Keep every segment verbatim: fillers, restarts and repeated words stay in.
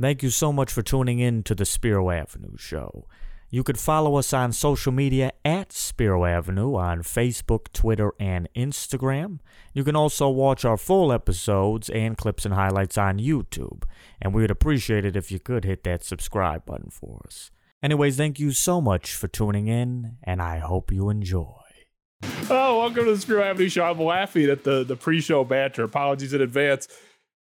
Thank you so much for tuning in to the Spiro Avenue Show. You can follow us on social media at Spiro Avenue on Facebook, Twitter, and Instagram. You can also watch our full episodes and clips and highlights on YouTube. And we would appreciate it if you could hit that subscribe button for us. Anyways, thank you so much for tuning in, and I hope you enjoy. Oh, welcome to the Spiro Avenue Show. I'm laughing at the, the pre-show banter. Apologies in advance.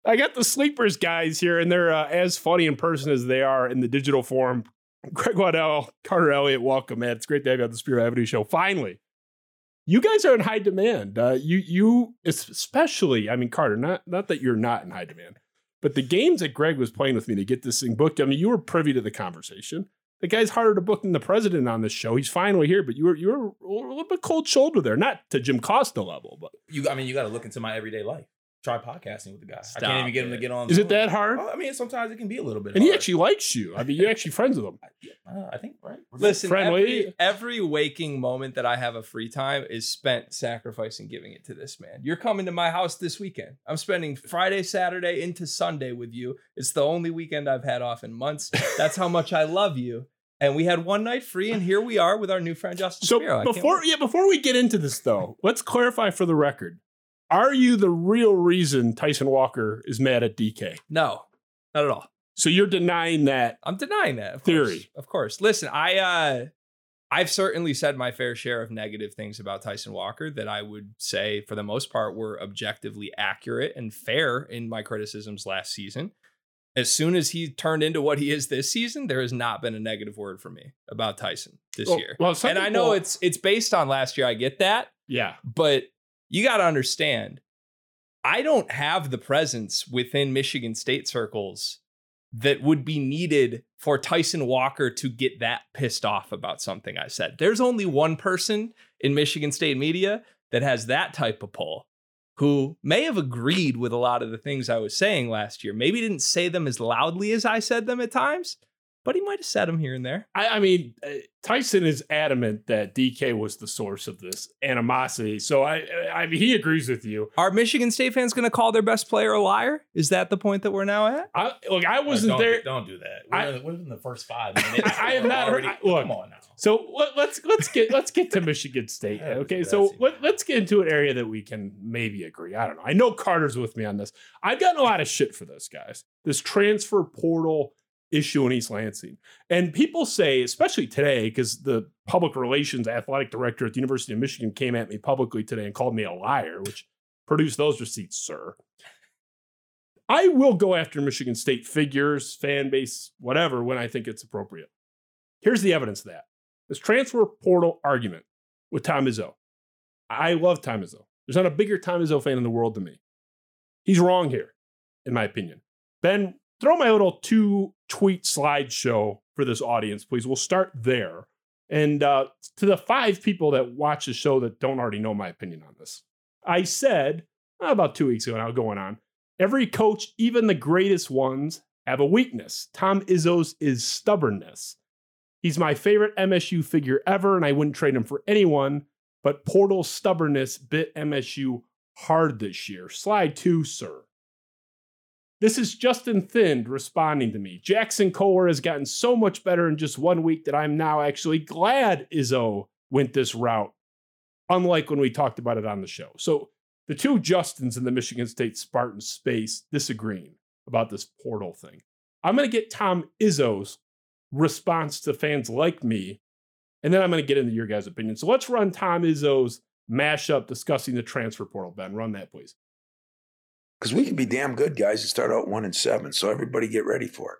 I got the Sleepers guys here, and they're uh, as funny in person as they are in the digital form. Greg Waddell, Carter Elliott, welcome, man. It's great to have you on the Spiro Avenue Show. Finally, you guys are in high demand. Uh, you, you especially, I mean, Carter, not, not that you're not in high demand, but the games that Greg was playing with me to get this thing booked, I mean, you were privy to the conversation. The guy's harder to book than the president on this show. He's finally here, but you were you were a little bit cold-shouldered there. Not to Jim Costa level, but you. I mean, you got to look into my everyday life. Try podcasting with the guy. Stop I can't even get it. him to get on. Is it that hard? Well, I mean, sometimes it can be a little bit and hard. And he actually likes you. I mean, you're actually friends with him. Uh, I think, right? Listen, every, every waking moment that I have of free time is spent sacrificing giving it to this man. You're coming to my house this weekend. I'm spending Friday, Saturday, into Sunday with you. It's the only weekend I've had off in months. That's how much I love you. And we had one night free, and here we are with our new friend, Justin so Spiro. Before, yeah, before we get into this, though, let's clarify for the record. Are you the real reason Tyson Walker is mad at D K? No, not at all. So you're denying that? I'm denying that. Of theory. Course, of course. Listen, I, uh, I've certainly said my fair share of negative things about Tyson Walker that I would say, for the most part, were objectively accurate and fair in my criticisms last season. As soon as he turned into what he is this season, there has not been a negative word for me about Tyson this well, year. Well, some and people... I know it's it's based on last year. I get that. Yeah. But... you got to understand, I don't have the presence within Michigan State circles that would be needed for Tyson Walker to get that pissed off about something I said. There's only one person in Michigan State media that has that type of pull, who may have agreed with a lot of the things I was saying last year. Maybe didn't say them as loudly as I said them at times, but he might have said them here and there. I, I mean, Tyson is adamant that D K was the source of this animosity. So I, I mean, he agrees with you. Are Michigan State fans going to call their best player a liar? Is that the point that we're now at? I, look, I wasn't no, don't, there. Don't do that. We're, I, in, we're in the first five minutes. I, I have not already, heard. I, look, come on now. So let, let's let's get let's get to Michigan State. Okay, so let, let's get into an area that we can maybe agree. I don't know. I know Carter's with me on this. I've gotten a lot of shit for this, guys. This transfer portal issue in East Lansing. And people say, especially today, because the public relations athletic director at the University of Michigan came at me publicly today and called me a liar, which produced those receipts, sir. I will go after Michigan State figures, fan base, whatever, when I think it's appropriate. Here's the evidence of that. This transfer portal argument with Tom Izzo. I love Tom Izzo. There's not a bigger Tom Izzo fan in the world than me. He's wrong here, in my opinion. Ben, throw my little two-tweet slideshow for this audience, please. We'll start there. And uh, to the five people that watch the show that don't already know my opinion on this, I said oh, about two weeks ago now going on, every coach, even the greatest ones, have a weakness. Tom Izzo's is stubbornness. He's my favorite M S U figure ever, and I wouldn't trade him for anyone, but portal stubbornness bit M S U hard this year. Slide two, sir. This is Justin Thind responding to me. Jaxon Kohler has gotten so much better in just one week that I'm now actually glad Izzo went this route, unlike when we talked about it on the show. So the two Justins in the Michigan State Spartan space disagreeing about this portal thing. I'm going to get Tom Izzo's response to fans like me, and then I'm going to get into your guys' opinion. So let's run Tom Izzo's mashup discussing the transfer portal. Ben, run that, please. Because we can be damn good, guys, and start out one and seven. So everybody get ready for it.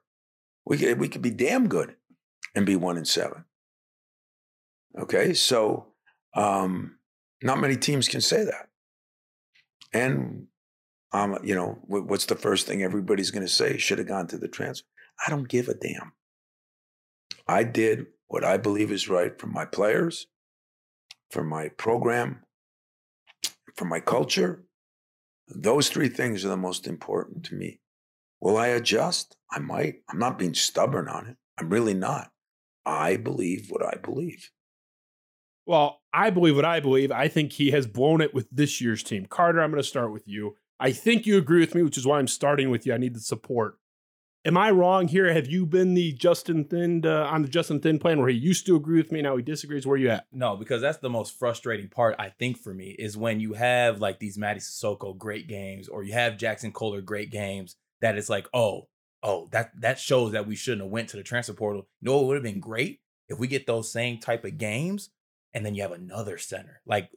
We could, we could be damn good and be one and seven. Okay, so um, not many teams can say that. And, um, you know, what's the first thing everybody's going to say? Should have gone to the transfer. I don't give a damn. I did what I believe is right for my players, for my program, for my culture. Those three things are the most important to me. Will I adjust? I might. I'm not being stubborn on it. I'm really not. I believe what I believe. Well, I believe what I believe. I think he has blown it with this year's team. Carter, I'm going to start with you. I think you agree with me, which is why I'm starting with you. I need the support. Am I wrong here? Have you been the Justin Thin uh, on the Justin Thin plan where he used to agree with me, now he disagrees? Where are you at? No, because that's the most frustrating part, I think, for me, is when you have like these Mady Sissoko great games, or you have Jaxon Kohler great games, that it's like, oh, oh, that that shows that we shouldn't have went to the transfer portal. You know what would have been great? If we get those same type of games, and then you have another center. Like,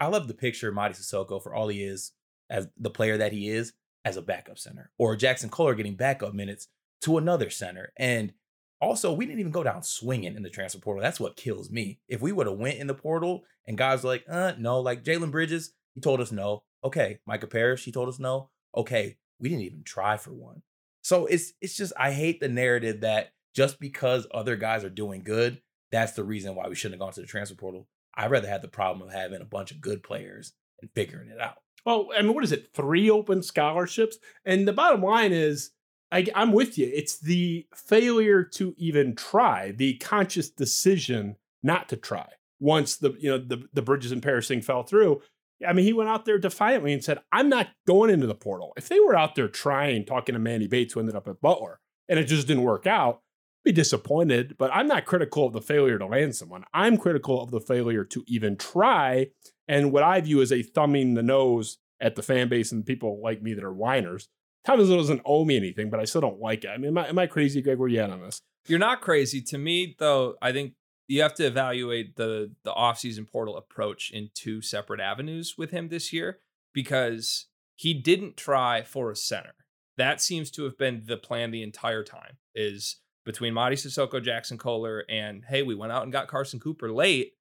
I love the picture of Mady Sissoko for all he is, as the player that he is, as a backup center, or Jaxon Kohler getting backup minutes to another center. And also, we didn't even go down swinging in the transfer portal. That's what kills me. If we would have went in the portal and guys were like, uh, no, like Jalen Bridges, he told us no. Okay. Micah Paris, she told us no. Okay. We didn't even try for one. So it's it's just, I hate the narrative that just because other guys are doing good, that's the reason why we shouldn't have gone to the transfer portal. I'd rather have the problem of having a bunch of good players and figuring it out. Well, I mean, what is it? Three open scholarships. And the bottom line is, I, I'm with you. It's the failure to even try, the conscious decision not to try. Once the, you know, the, the Bridges and Paris thing fell through, I mean, he went out there defiantly and said, I'm not going into the portal. If they were out there trying, talking to Manny Bates, who ended up at Butler, and it just didn't work out, be disappointed, but I'm not critical of the failure to land someone. I'm critical of the failure to even try, and what I view as a thumbing the nose at the fan base and people like me that are whiners. Tom Izzo doesn't owe me anything, but I still don't like it. I mean, am I, am I crazy, Greg? Where you at on this? You're not crazy. To me, though, I think you have to evaluate the the offseason portal approach in two separate avenues with him this year, because he didn't try for a center. That seems to have been the plan the entire time, is between Mady Sissoko, Jaxon Kohler, and, hey, we went out and got Carson Cooper late,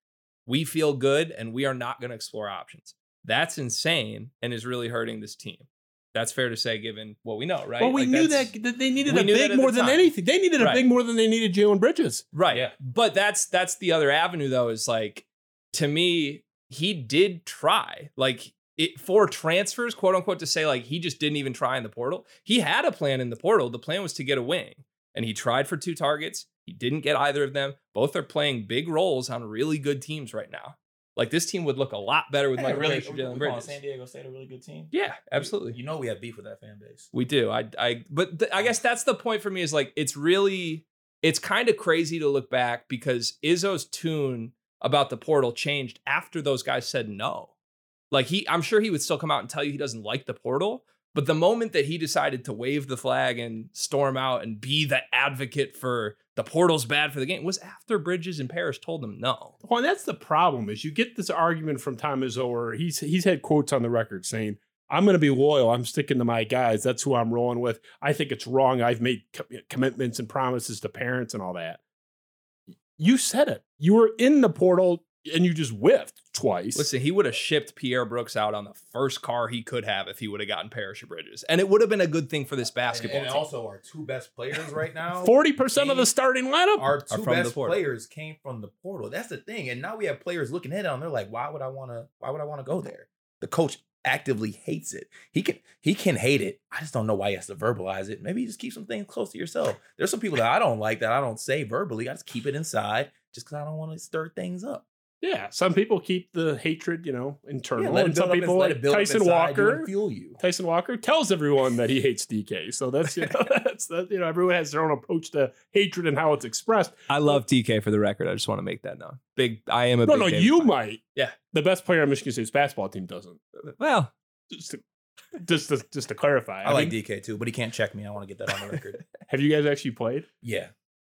we feel good, and we are not going to explore options. That's insane and is really hurting this team. That's fair to say, given what we know, right? Well, we like knew that, that they needed a big more than anything. They needed a big more than they needed Jalen Bridges. Right. Yeah. But that's that's the other avenue, though, is like, to me, he did try. Like, It, for transfers, quote unquote, to say like he just didn't even try in the portal. He had a plan in the portal. The plan was to get a wing. And he tried for two targets. He didn't get either of them. Both are playing big roles on really good teams right now. Like, this team would look a lot better with hey, Mike really, Bridges. Jalen Bridges. San Diego State a really good team? Yeah, absolutely. You, you know we have beef with that fan base. We do. I, I, But th- I guess that's the point for me, is like, it's really, it's kind of crazy to look back, because Izzo's tune about the portal changed after those guys said no. Like, he, I'm sure he would still come out and tell you he doesn't like the portal. But the moment that he decided to wave the flag and storm out and be the advocate for the portal's bad for the game was after Bridges and Parrish told him no. Well, and that's the problem, is you get this argument from Tom Izzo, or he's, he's had quotes on the record saying, I'm going to be loyal. I'm sticking to my guys. That's who I'm rolling with. I think it's wrong. I've made co- commitments and promises to parents and all that. You said it. You were in the portal and you just whiffed twice. Listen, he would have shipped Pierre Brooks out on the first car he could have if he would have gotten Parrish or Bridges. And it would have been a good thing for this basketball and, and team. And also, our two best players right now. forty percent of the starting lineup. Our two best players came from the portal. That's the thing. And now we have players looking at it and they're like, why would I want to, why would I want to go there? The coach actively hates it. He can he can hate it. I just don't know why he has to verbalize it. Maybe you just keep some things close to yourself. There's some people that I don't like that I don't say verbally. I just keep it inside just because I don't want to stir things up. Yeah, some people keep the hatred, you know, internal. Yeah, and some people, like it Tyson Walker, fuel you. Tyson Walker tells everyone that he hates D K. So that's, you know, that's that, you know, everyone has their own approach to hatred and how it's expressed. I love D K, for the record. I just want to make that known. Big, I am a no, big no. You fan. Might, yeah. The best player on Michigan State's basketball team doesn't. Well, just to, just to, just to clarify, I, I like mean, D K too, but he can't check me. I want to get that on the record. Have you guys actually played? Yeah,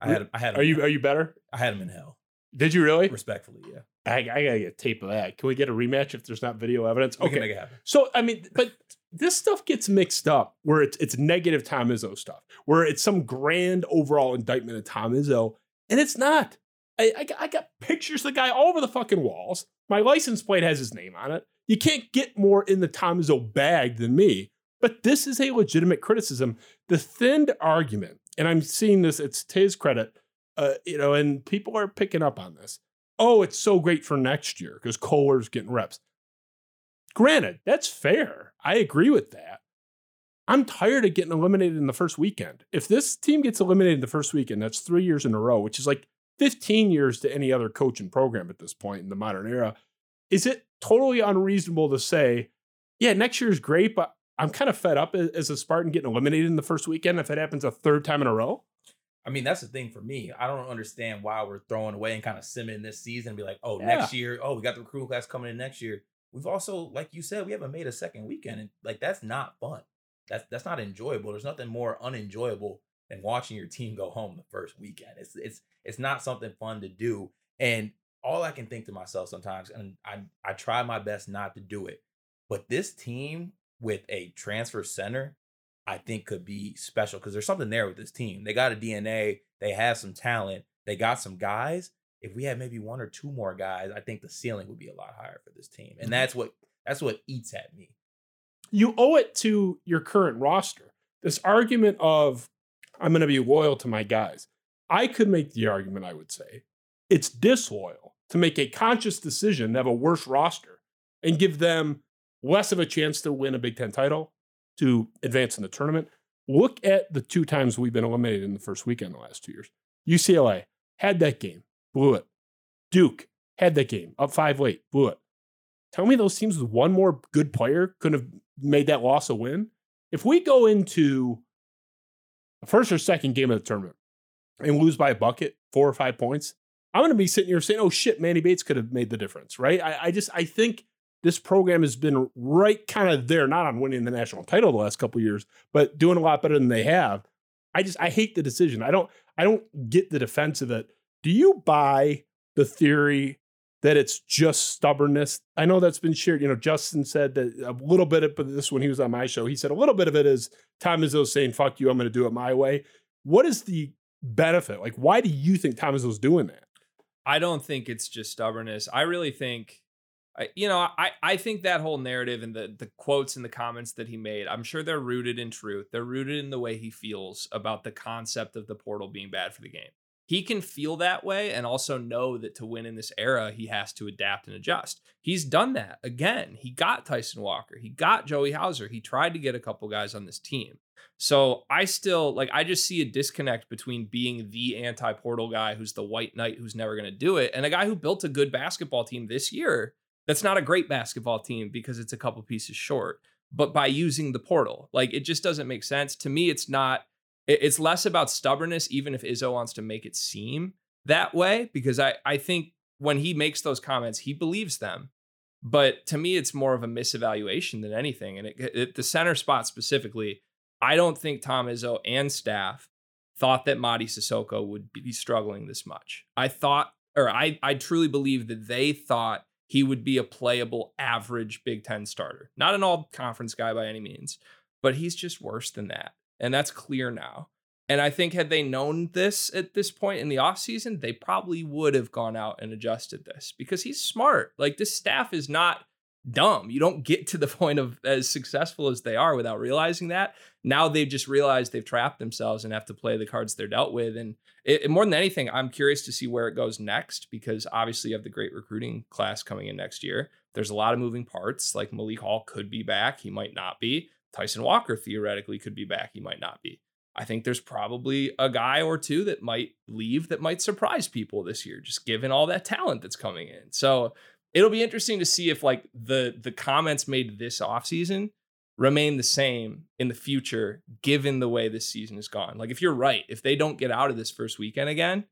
I had. I had. Are you? Are you better? I had him in hell. Did you really? Respectfully, yeah. I, I gotta get tape of that. Can we get a rematch if there's not video evidence? Okay, we can make it happen. So I mean, but this stuff gets mixed up where it's it's negative Tom Izzo stuff, where it's some grand overall indictment of Tom Izzo, and it's not. I, I, I got pictures of the guy all over the fucking walls. My license plate has his name on it. You can't get more in the Tom Izzo bag than me. But this is a legitimate criticism. The thinned argument, and I'm seeing this. It's to his credit. Uh, you know, and people are picking up on this. Oh, it's so great for next year because Kohler's getting reps. Granted, that's fair. I agree with that. I'm tired of getting eliminated in the first weekend. If this team gets eliminated in the first weekend, that's three years in a row, which is like fifteen years to any other coach and program at this point in the modern era. Is it totally unreasonable to say, yeah, next year's great, but I'm kind of fed up as a Spartan getting eliminated in the first weekend if it happens a third time in a row. I mean, that's the thing for me. I don't understand why we're throwing away and kind of simming this season and be like, oh, yeah. next year. Oh, we got the recruiting class coming in next year. We've also, like you said, we haven't made a second weekend. And like, that's not fun. That's that's not enjoyable. There's nothing more unenjoyable than watching your team go home the first weekend. It's it's it's not something fun to do. And all I can think to myself sometimes, and I, I try my best not to do it, but this team with a transfer center, I think could be special because there's something there with this team. They got a D N A. They have some talent. They got some guys. If we had maybe one or two more guys, I think the ceiling would be a lot higher for this team. And that's what that's what eats at me. You owe it to your current roster. This argument of, I'm going to be loyal to my guys. I could make the argument, I would say, it's disloyal to make a conscious decision to have a worse roster and give them less of a chance to win a Big Ten title, to advance in the tournament. Look at the two times we've been eliminated in the first weekend the last two years. U C L A had that game, blew it. Duke had that game, up five late, blew it. Tell me those teams with one more good player couldn't have made that loss a win. If we go into the first or second game of the tournament and lose by a bucket, four or five points, I'm going to be sitting here saying, oh shit, Manny Bates could have made the difference, right? I, I just, I think this program has been right kind of there, not on winning the national title the last couple of years, but doing a lot better than they have. I just, I hate the decision. I don't, I don't get the defense of it. Do you buy the theory that it's just stubbornness? I know that's been shared. You know, Justin said that a little bit of this when he was on my show, he said a little bit of it is Tom Izzo saying, fuck you, I'm going to do it my way. What is the benefit? Like, why do you think Tom Izzo's doing that? I don't think it's just stubbornness. I really think, you know, I, I think that whole narrative and the, the quotes and the comments that he made, I'm sure they're rooted in truth. They're rooted in the way he feels about the concept of the portal being bad for the game. He can feel that way and also know that to win in this era, he has to adapt and adjust. He's done that again. He got Tyson Walker. He got Joey Hauser. He tried to get a couple guys on this team. So I still, like, I just see a disconnect between being the anti-portal guy who's the white knight who's never going to do it and a guy who built a good basketball team this year. That's not a great basketball team because it's a couple pieces short, but by using the portal, like, it just doesn't make sense to me. It's not, it's less about stubbornness, even if Izzo wants to make it seem that way, because I, I think when he makes those comments, he believes them. But to me, it's more of a misevaluation than anything. And it, it, the center spot specifically, I don't think Tom Izzo and staff thought that Mady Sissoko would be struggling this much. I thought, or I, I truly believe that they thought he would be a playable average Big Ten starter. Not an all-conference guy by any means, but he's just worse than that. And that's clear now. And I think had they known this at this point in the offseason, they probably would have gone out and adjusted this because he's smart. Like, this staff is not dumb. You don't get to the point of as successful as they are without realizing that. Now they've just realized they've trapped themselves and have to play the cards they're dealt with. And it, more than anything, I'm curious to see where it goes next, because obviously you have the great recruiting class coming in next year. There's a lot of moving parts. Like, Malik Hall could be back. He might not be. Tyson Walker theoretically could be back. He might not be. I think there's probably a guy or two that might leave that might surprise people this year, just given all that talent that's coming in. So it'll be interesting to see if, like, the the comments made this offseason remain the same in the future, given the way this season is gone. Like, if you're right, if they don't get out of this first weekend again,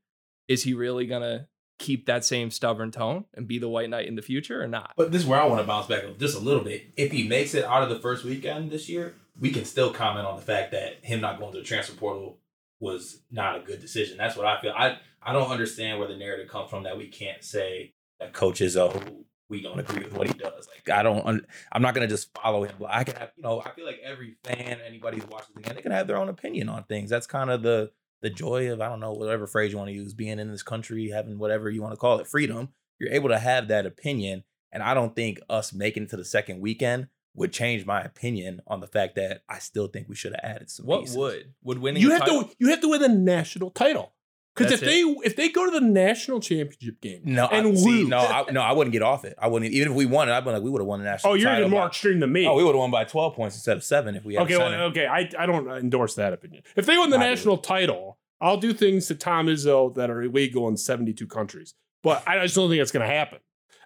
is he really going to keep that same stubborn tone and be the white knight in the future or not? But this is where I want to bounce back just a little bit. If he makes it out of the first weekend this year, we can still comment on the fact that him not going to the transfer portal was not a good decision. That's what I feel. I, I don't understand where the narrative comes from that we can't say, Coach Izzo, we don't agree with what he does. Like, I don't, I'm not going to just follow him. I can have, you know, I feel like every fan, anybody who watches the game, they can have their own opinion on things. That's kind of the the joy of, I don't know, whatever phrase you want to use, being in this country, having whatever you want to call it, freedom. You're able to have that opinion. And I don't think us making it to the second weekend would change my opinion on the fact that I still think we should have added some What pieces. would? Would winning you have title- to You have to win a national title. Because if they it. if they go to the national championship game no, and I, lose, see, no, I, no, I wouldn't get off it. I wouldn't, even if we won it. I'd be like, we would have won the national. Oh, you're in March stream to me. Oh, we would have won by twelve points instead of seven if we had. Okay, well, okay, I I don't endorse that opinion. If they win the I national do. title, I'll do things to Tom Izzo that are illegal in seventy-two countries. But I just don't think that's going to happen.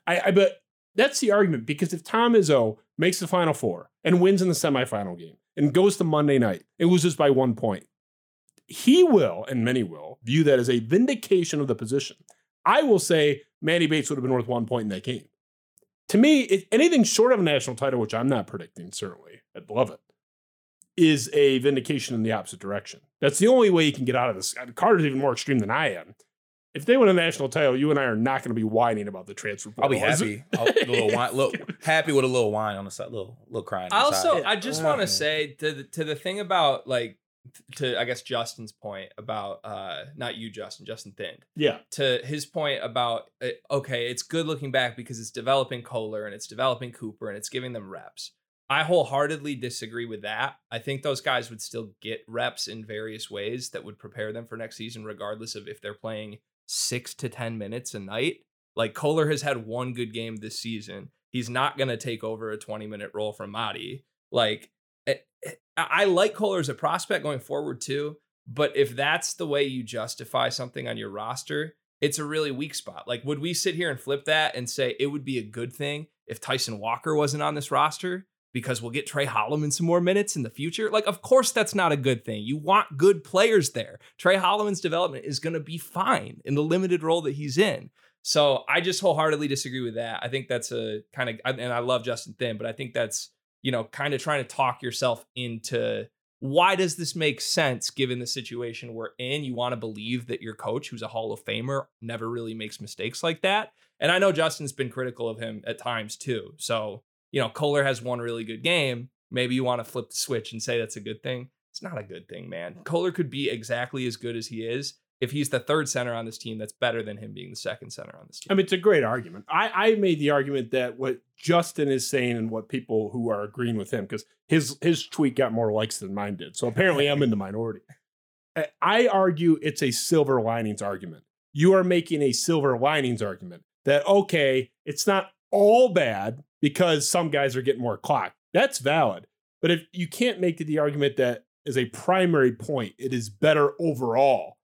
I, I but That's the argument, because if Tom Izzo makes the Final Four and wins in the semifinal game and goes to Monday night and loses by one point, he will, and many will, view that as a vindication of the position. I will say Manny Bates would have been worth one point in that game. To me, it, anything short of a national title, which I'm not predicting, certainly, I'd love it, is a vindication in the opposite direction. That's the only way you can get out of this. Carter's even more extreme than I am. If they win a national title, you and I are not going to be whining about the transfer portal. I'll be happy. I'll, a little wine, little, happy with a little wine on the side, little little crying. I also, I just want to say to the, to the thing about, like, to I guess Justin's point about uh, not you, Justin, Justin Thind. Yeah. To his point about okay, it's good looking back because it's developing Kohler and it's developing Cooper and it's giving them reps. I wholeheartedly disagree with that. I think those guys would still get reps in various ways that would prepare them for next season, regardless of if they're playing six to ten minutes a night. Like, Kohler has had one good game this season. He's not going to take over a twenty minute role from Mady. Like, it, it, I like Kohler as a prospect going forward too, but if that's the way you justify something on your roster, it's a really weak spot. Like, would we sit here and flip that and say it would be a good thing if Tyson Walker wasn't on this roster because we'll get Trey Holloman some more minutes in the future? Like, of course that's not a good thing. You want good players there. Trey Holloman's development is going to be fine in the limited role that he's in. So I just wholeheartedly disagree with that. I think that's a kind of, and I love Justin Thind, but I think that's, you know, kind of trying to talk yourself into why does this make sense given the situation we're in? You want to believe that your coach, who's a Hall of Famer, never really makes mistakes like that. And I know Justin's been critical of him at times too. So, you know, Kohler has one really good game. Maybe you want to flip the switch and say that's a good thing. It's not a good thing, man. Kohler could be exactly as good as he is if he's the third center on this team. That's better than him being the second center on this team. I mean, it's a great argument. I, I made the argument that what Justin is saying and what people who are agreeing with him, because his, his tweet got more likes than mine did. So apparently I'm in the minority. I argue it's a silver linings argument. You are making a silver linings argument that, okay, it's not all bad because some guys are getting more clock. That's valid. But if you can't make the argument that as a primary point, it is better overall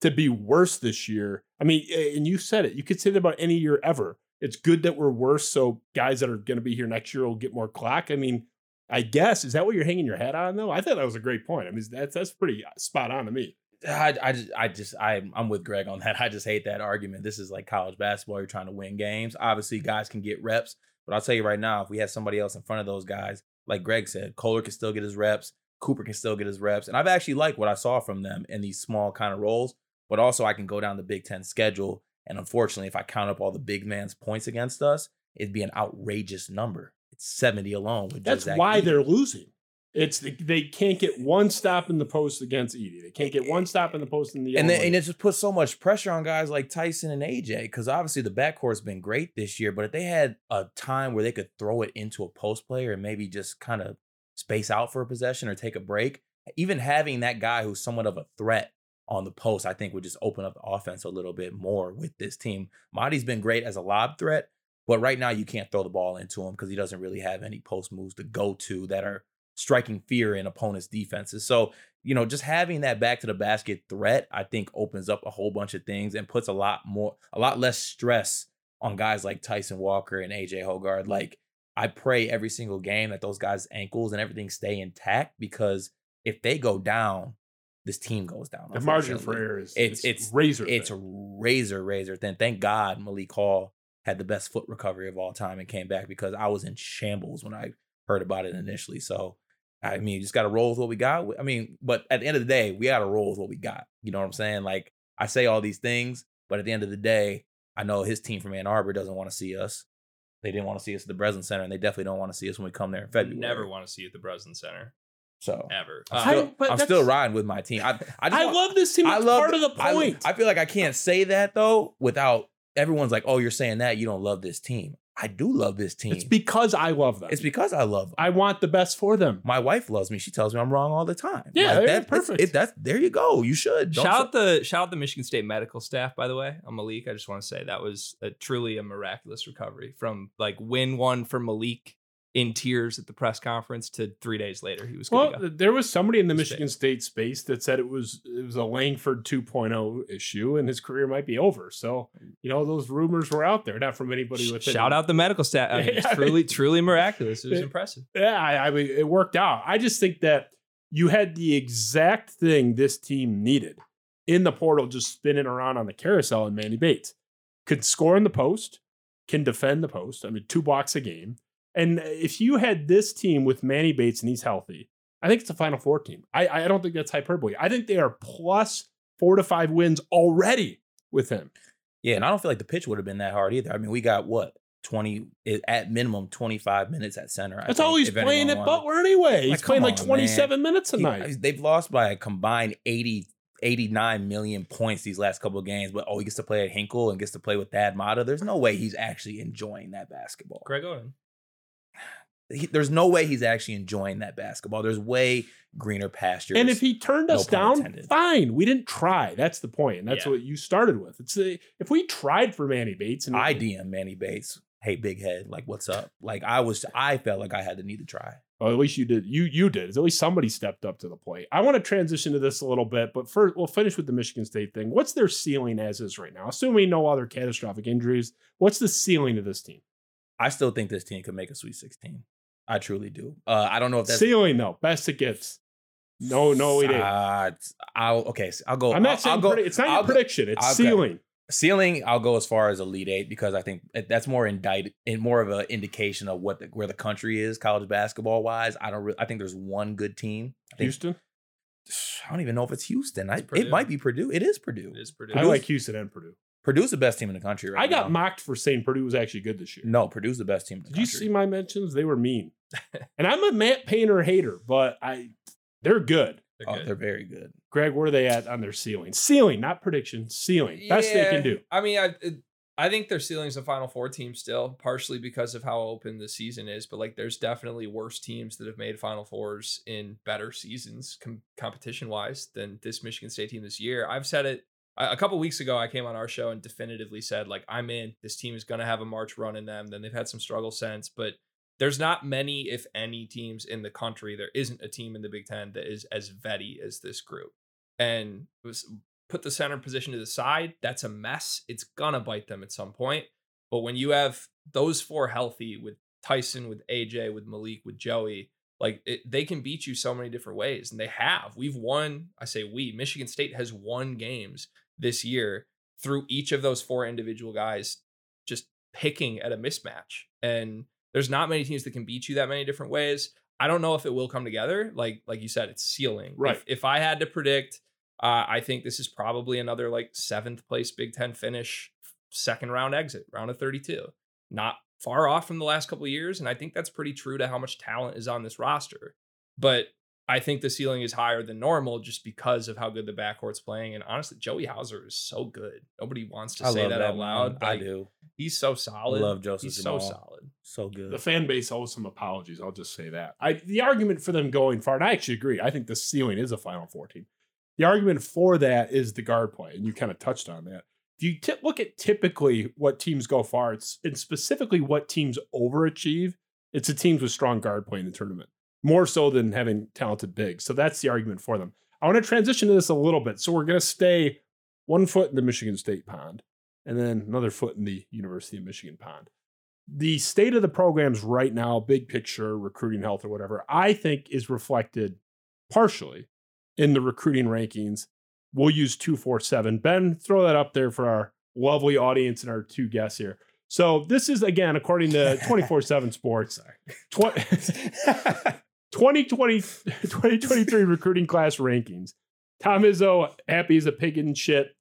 to be worse this year. I mean, and you said it, you could say that about any year ever. It's good that we're worse, so guys that are going to be here next year will get more clock. I mean, I guess, is that what you're hanging your hat on though? I thought that was a great point. I mean, that's, that's pretty spot on to me. I, I just, I just, I'm, I'm with Greg on that. I just hate that argument. This is like college basketball. You're trying to win games. Obviously guys can get reps, but I'll tell you right now, if we had somebody else in front of those guys, like Greg said, Kohler can still get his reps. Cooper can still get his reps. And I've actually liked what I saw from them in these small kind of roles. But also I can go down the Big Ten schedule. And unfortunately, if I count up all the big man's points against us, it'd be an outrageous number. It's seventy alone. That's that why Edey. They're losing. It's the, they can't get one stop in the post against Edey. They can't get one stop in the post in the and then, and it just puts so much pressure on guys like Tyson and A J, because obviously the backcourt's been great this year. But if they had a time where they could throw it into a post player and maybe just kind of space out for a possession or take a break, even having that guy who's somewhat of a threat on the post, I think would just open up the offense a little bit more with this team. Mady's been great as a lob threat, but right now you can't throw the ball into him because he doesn't really have any post moves to go to that are striking fear in opponents' defenses. So, you know, just having that back to the basket threat, I think opens up a whole bunch of things and puts a lot more, a lot less stress on guys like Tyson Walker and A J Hogard. Like, I pray every single game that those guys' ankles and everything stay intact, because if they go down, this team goes down. The margin for error is it's, it's, it's razor It's thin. razor, razor thin. Thank God Malik Hall had the best foot recovery of all time and came back, because I was in shambles when I heard about it initially. So, I mean, you just got to roll with what we got. I mean, but at the end of the day, we got to roll with what we got. You know what I'm saying? Like, I say all these things, but at the end of the day, I know his team from Ann Arbor doesn't want to see us. They didn't want to see us at the Breslin Center, and they definitely don't want to see us when we come there in February. Never want to see you at the Breslin Center. So ever, I'm still, I, I'm still riding with my team. I I, just I want, love this team. I love part of the point. I, I feel like I can't say that though without everyone's like, "Oh, you're saying that you don't love this team." I do love this team. It's because I love them. It's because I love them. I want the best for them. My wife loves me. She tells me I'm wrong all the time. Yeah, like, that's perfect. It, that's there you go. You should don't shout out so- the shout out the Michigan State medical staff. By the way, on Malik, I just want to say that was a, truly a miraculous recovery from like win one for Malik. in tears at the press conference to three days later he was well go. There was somebody in the Michigan State. State space that said it was it was a Langford two point oh issue and his career might be over. So you know those rumors were out there, not from anybody within. Shout out the medical staff. I mean, yeah, it's truly I mean, truly miraculous. It was it, impressive. Yeah, I, I mean it worked out. I just think that you had the exact thing this team needed in the portal, just spinning around on the carousel, and Manny Bates could score in the post, can defend the post. I mean, two blocks a game. And if you had this team with Manny Bates and he's healthy, I think it's a Final Four team. I, I don't think that's hyperbole. I think they are plus four to five wins already with him. Yeah, and I don't feel like the pitch would have been that hard either. I mean, we got what? twenty, at minimum, twenty-five minutes at center. That's all he's playing at Butler anyway. He's playing like twenty-seven minutes a night. They've lost by a combined eighty, eighty-nine million points these last couple of games, but oh, he gets to play at Hinkle and gets to play with Thad Mata. There's no way he's actually enjoying that basketball. Greg Oden. He, there's no way he's actually enjoying that basketball. There's way greener pastures. And if he turned us no down, fine. We didn't try. That's the point. And that's yeah. what you started with. It's a, if we tried for Manny Bates. And I D M Manny Bates. Hey, big head. Like, what's up? Like, I was, I felt like I had the need to try. Well, at least you did. You, you did. At least somebody stepped up to the plate. I want to transition to this a little bit, but first we'll finish with the Michigan State thing. What's their ceiling as is right now? Assuming no other catastrophic injuries. What's the ceiling of this team? I still think this team could make a Sweet sixteen. I truly do. Uh, I don't know if that's... Ceiling, though. Best it gets. No, no, it ain't. Uh, I'll, okay, so I'll go... I'm not I'll, saying... I'll go, it's not I'll your go, prediction. It's I'll, ceiling. Okay. Ceiling, I'll go as far as Elite Eight because I think that's more indicted and more of an indication of what the, where the country is college basketball-wise. I don't. Re- I think there's one good team. I think, Houston? I don't even know if it's Houston. It's I, it might be Purdue. It is Purdue. It is Purdue. I like Houston and Purdue. Purdue's the best team in the country right I got now. mocked for saying Purdue was actually good this year. No, Purdue's the best team in the Did country. Did you see my mentions? They were mean. And I'm a Matt Painter hater, but I they're good. They're oh, good. They're very good. Greg, where are they at on their ceiling? Ceiling, not prediction. Ceiling. Yeah, best they can do. I mean, I I think their ceiling's a Final Four team still, partially because of how open the season is. But, like, there's definitely worse teams that have made Final Fours in better seasons com- competition-wise than this Michigan State team this year. I've said it. A couple weeks ago, I came on our show and definitively said, like, I'm in. This team is going to have a March run in them. Then they've had some struggle since. But there's not many, if any, teams in the country. There isn't a team in the Big Ten that is as vetty as this group. And it was, put the center position to the side. That's a mess. It's going to bite them at some point. But when you have those four healthy with Tyson, with A J, with Malik, with Joey, like it, they can beat you so many different ways. And they have. We've won. I say we. Michigan State has won games this year through each of those four individual guys just picking at a mismatch. And there's not many teams that can beat you that many different ways. I don't know if it will come together. Like like you said, it's ceiling. Right. If, if I had to predict, uh, I think this is probably another like seventh place Big Ten finish, second round exit, round of thirty-two. Not far off from the last couple of years. And I think that's pretty true to how much talent is on this roster. But I think the ceiling is higher than normal just because of how good the backcourt's playing. And honestly, Joey Hauser is so good. Nobody wants to I say that, that out loud. Like, I do. He's so solid. I love Joseph He's Jamal. so solid. So good. The fan base owes some apologies. I'll just say that. I, the argument for them going far, and I actually agree. I think the ceiling is a Final Four team. The argument for that is the guard play. And you kind of touched on that. If you t- look at typically what teams go far, it's, and specifically what teams overachieve, it's the teams with strong guard play in the tournament. More so than having talented bigs. So that's the argument for them. I want to transition to this a little bit. So we're going to stay one foot in the Michigan State pond and then another foot in the University of Michigan pond. The state of the programs right now, big picture, recruiting health or whatever, I think is reflected partially in the recruiting rankings. We'll use two forty-seven. Ben, throw that up there for our lovely audience and our two guests here. So this is, again, according to twenty-four seven Sports. Sorry. Tw- twenty twenty, twenty twenty-three recruiting class rankings. Tom Izzo, happy as a pig in shit,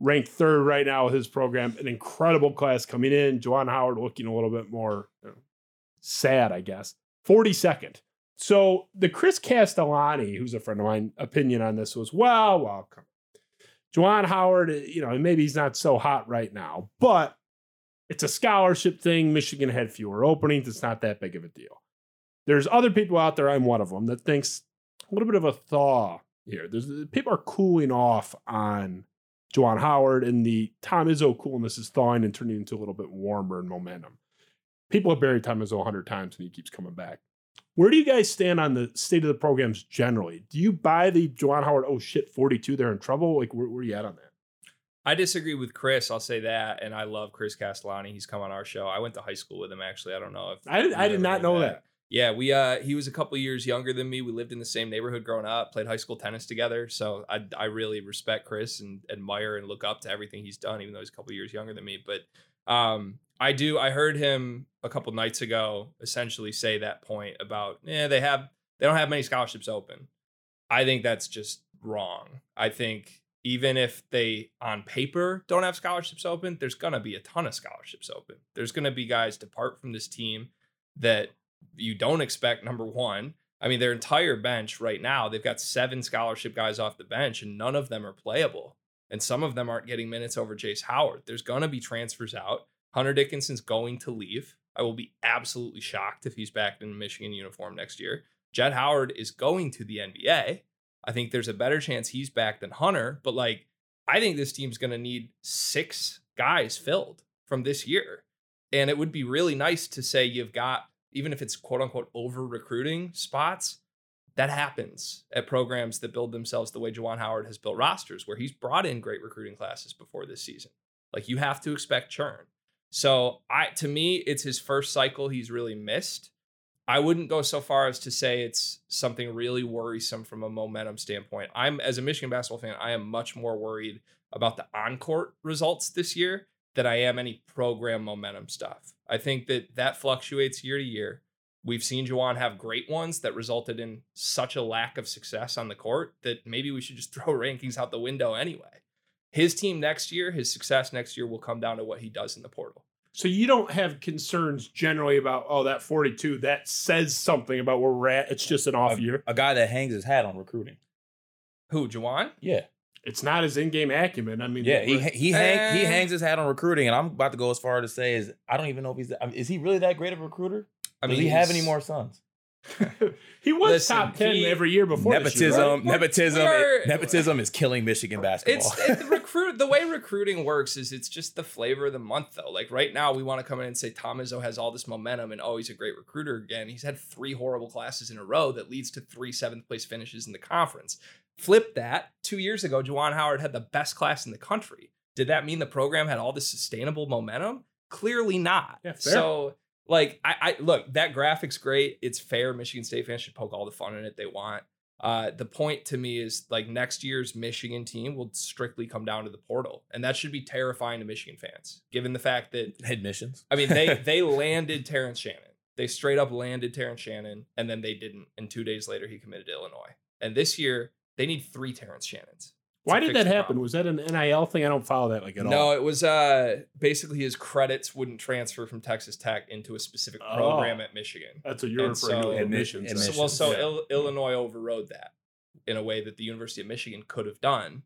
ranked third right now with his program. An incredible class coming in. Juwan Howard looking a little bit more you know, sad, I guess. forty-second. So the Chris Castellani, who's a friend of mine, opinion on this was, well, well, come on. Juwan Howard, you know, maybe he's not so hot right now, but it's a scholarship thing. Michigan had fewer openings. It's not that big of a deal. There's other people out there, I'm one of them, that thinks a little bit of a thaw here. There's people are cooling off on Juwan Howard, and the Tom Izzo coolness is thawing and turning into a little bit warmer in momentum. people have buried Tom Izzo a hundred times and he keeps coming back. Where do you guys stand on the state of the programs generally? Do you buy the Juwan Howard, oh shit, forty-two, they're in trouble? Like, where, where are you at on that? I disagree with Chris. I'll say that. And I love Chris Castellani. He's come on our show. I went to high school with him, actually. I don't know if I did, I did not know that. that. Yeah, we uh, he was a couple years younger than me. We lived in the same neighborhood growing up, played high school tennis together. So I I really respect Chris and admire and look up to everything he's done, even though he's a couple years younger than me. But um, I do. I heard him a couple nights ago essentially say that point about, yeah, they have they don't have many scholarships open. I think that's just wrong. I think even if they on paper don't have scholarships open, there's going to be a ton of scholarships open. There's going to be guys depart from this team that you don't expect. Number one, I mean, their entire bench right now, they've got seven scholarship guys off the bench and none of them are playable. And some of them aren't getting minutes over Jace Howard. There's going to be transfers out. Hunter Dickinson's going to leave. I will be absolutely shocked if he's back in a Michigan uniform next year. Jed Howard is going to the N B A. I think there's a better chance he's back than Hunter. But like, I think this team's going to need six guys filled from this year. And it would be really nice to say you've got, even if it's quote unquote over recruiting spots, that happens at programs that build themselves the way Juwan Howard has built rosters, where he's brought in great recruiting classes before this season. Like, you have to expect churn. So I, to me, it's his first cycle he's really missed. I wouldn't go so far as to say it's something really worrisome from a momentum standpoint. I'm, as a Michigan basketball fan, I am much more worried about the on-court results this year than I am any program momentum stuff. I think that that fluctuates year to year. We've seen Juwan have great ones that resulted in such a lack of success on the court that maybe we should just throw rankings out the window anyway. His team next year, his success next year will come down to what he does in the portal. So you don't have concerns generally about, oh, that forty-two, that says something about where we're at. It's just an off a, year. A guy that hangs his hat on recruiting. Who, Juwan? Yeah. It's not his in-game acumen. I mean, yeah, he he, hang, he hangs his hat on recruiting, and I'm about to go as far to say is I don't even know if he's I mean, is he really that great of a recruiter? I mean, does he have any more sons? He was Listen, top ten he, every year before. Nepotism, this year, right? nepotism, it, nepotism is killing Michigan basketball. It's, it's recruit. The way recruiting works is it's just the flavor of the month, though. Like right now, we want to come in and say Tom Izzo has all this momentum and oh, he's a great recruiter again. He's had three horrible classes in a row that leads to three seventh place finishes in the conference. Flip that. Two years ago, Juwan Howard had the best class in the country. Did that mean the program had all this sustainable momentum? Clearly not. Yeah, so, like, I, I look, that graphic's great. It's fair. Michigan State fans should poke all the fun in it they want. Uh, the point to me is, like, next year's Michigan team will strictly come down to the portal. And that should be terrifying to Michigan fans, given the fact that admissions. I mean, they they landed Terrence Shannon. They straight up landed Terrence Shannon, and then they didn't. And two days later, he committed to Illinois. And this year, they need three Terrence Shannons. Why did that happen? Was that an N I L thing? I don't follow that like at all. No, it was uh, basically his credits wouldn't transfer from Texas Tech into a specific program oh, at Michigan. That's what you're referring to. Admissions. admissions. So, well, so yeah. Il- Illinois overrode that in a way that the University of Michigan could have done.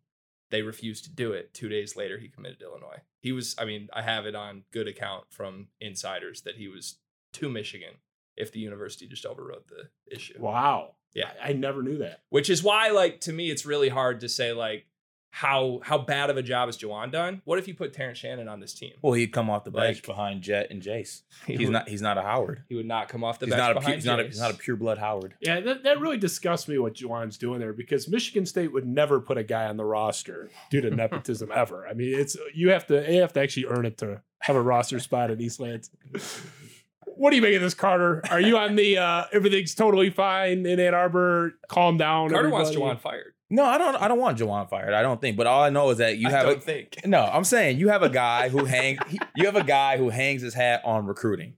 They refused to do it. Two days later, he committed to Illinois. He was, I mean, I have it on good account from insiders that he was to Michigan if the university just overrode the issue. Wow. Yeah, I never knew that. Which is why, like, to me, it's really hard to say, like, how how bad of a job has Juwan done? What if you put Terrence Shannon on this team? Well, he'd come off the bench like, behind Jet and Jace. He's would, not he's not a Howard. He would not come off the he's bench not a, behind he's Jace. Not a, he's not a pure blood Howard. Yeah, that, that really disgusts me what Juwan's doing there because Michigan State would never put a guy on the roster due to nepotism ever. I mean, it's you have to you have to actually earn it to have a roster spot at East Lansing. What do you make of this, Carter? Are you on the uh, everything's totally fine in Ann Arbor? Calm down. Carter everybody. wants Juwan fired. No, I don't. I don't want Juwan fired. I don't think. But all I know is that you I have. Don't a, think. No, I'm saying you have a guy who hangs. You have a guy who hangs his hat on recruiting.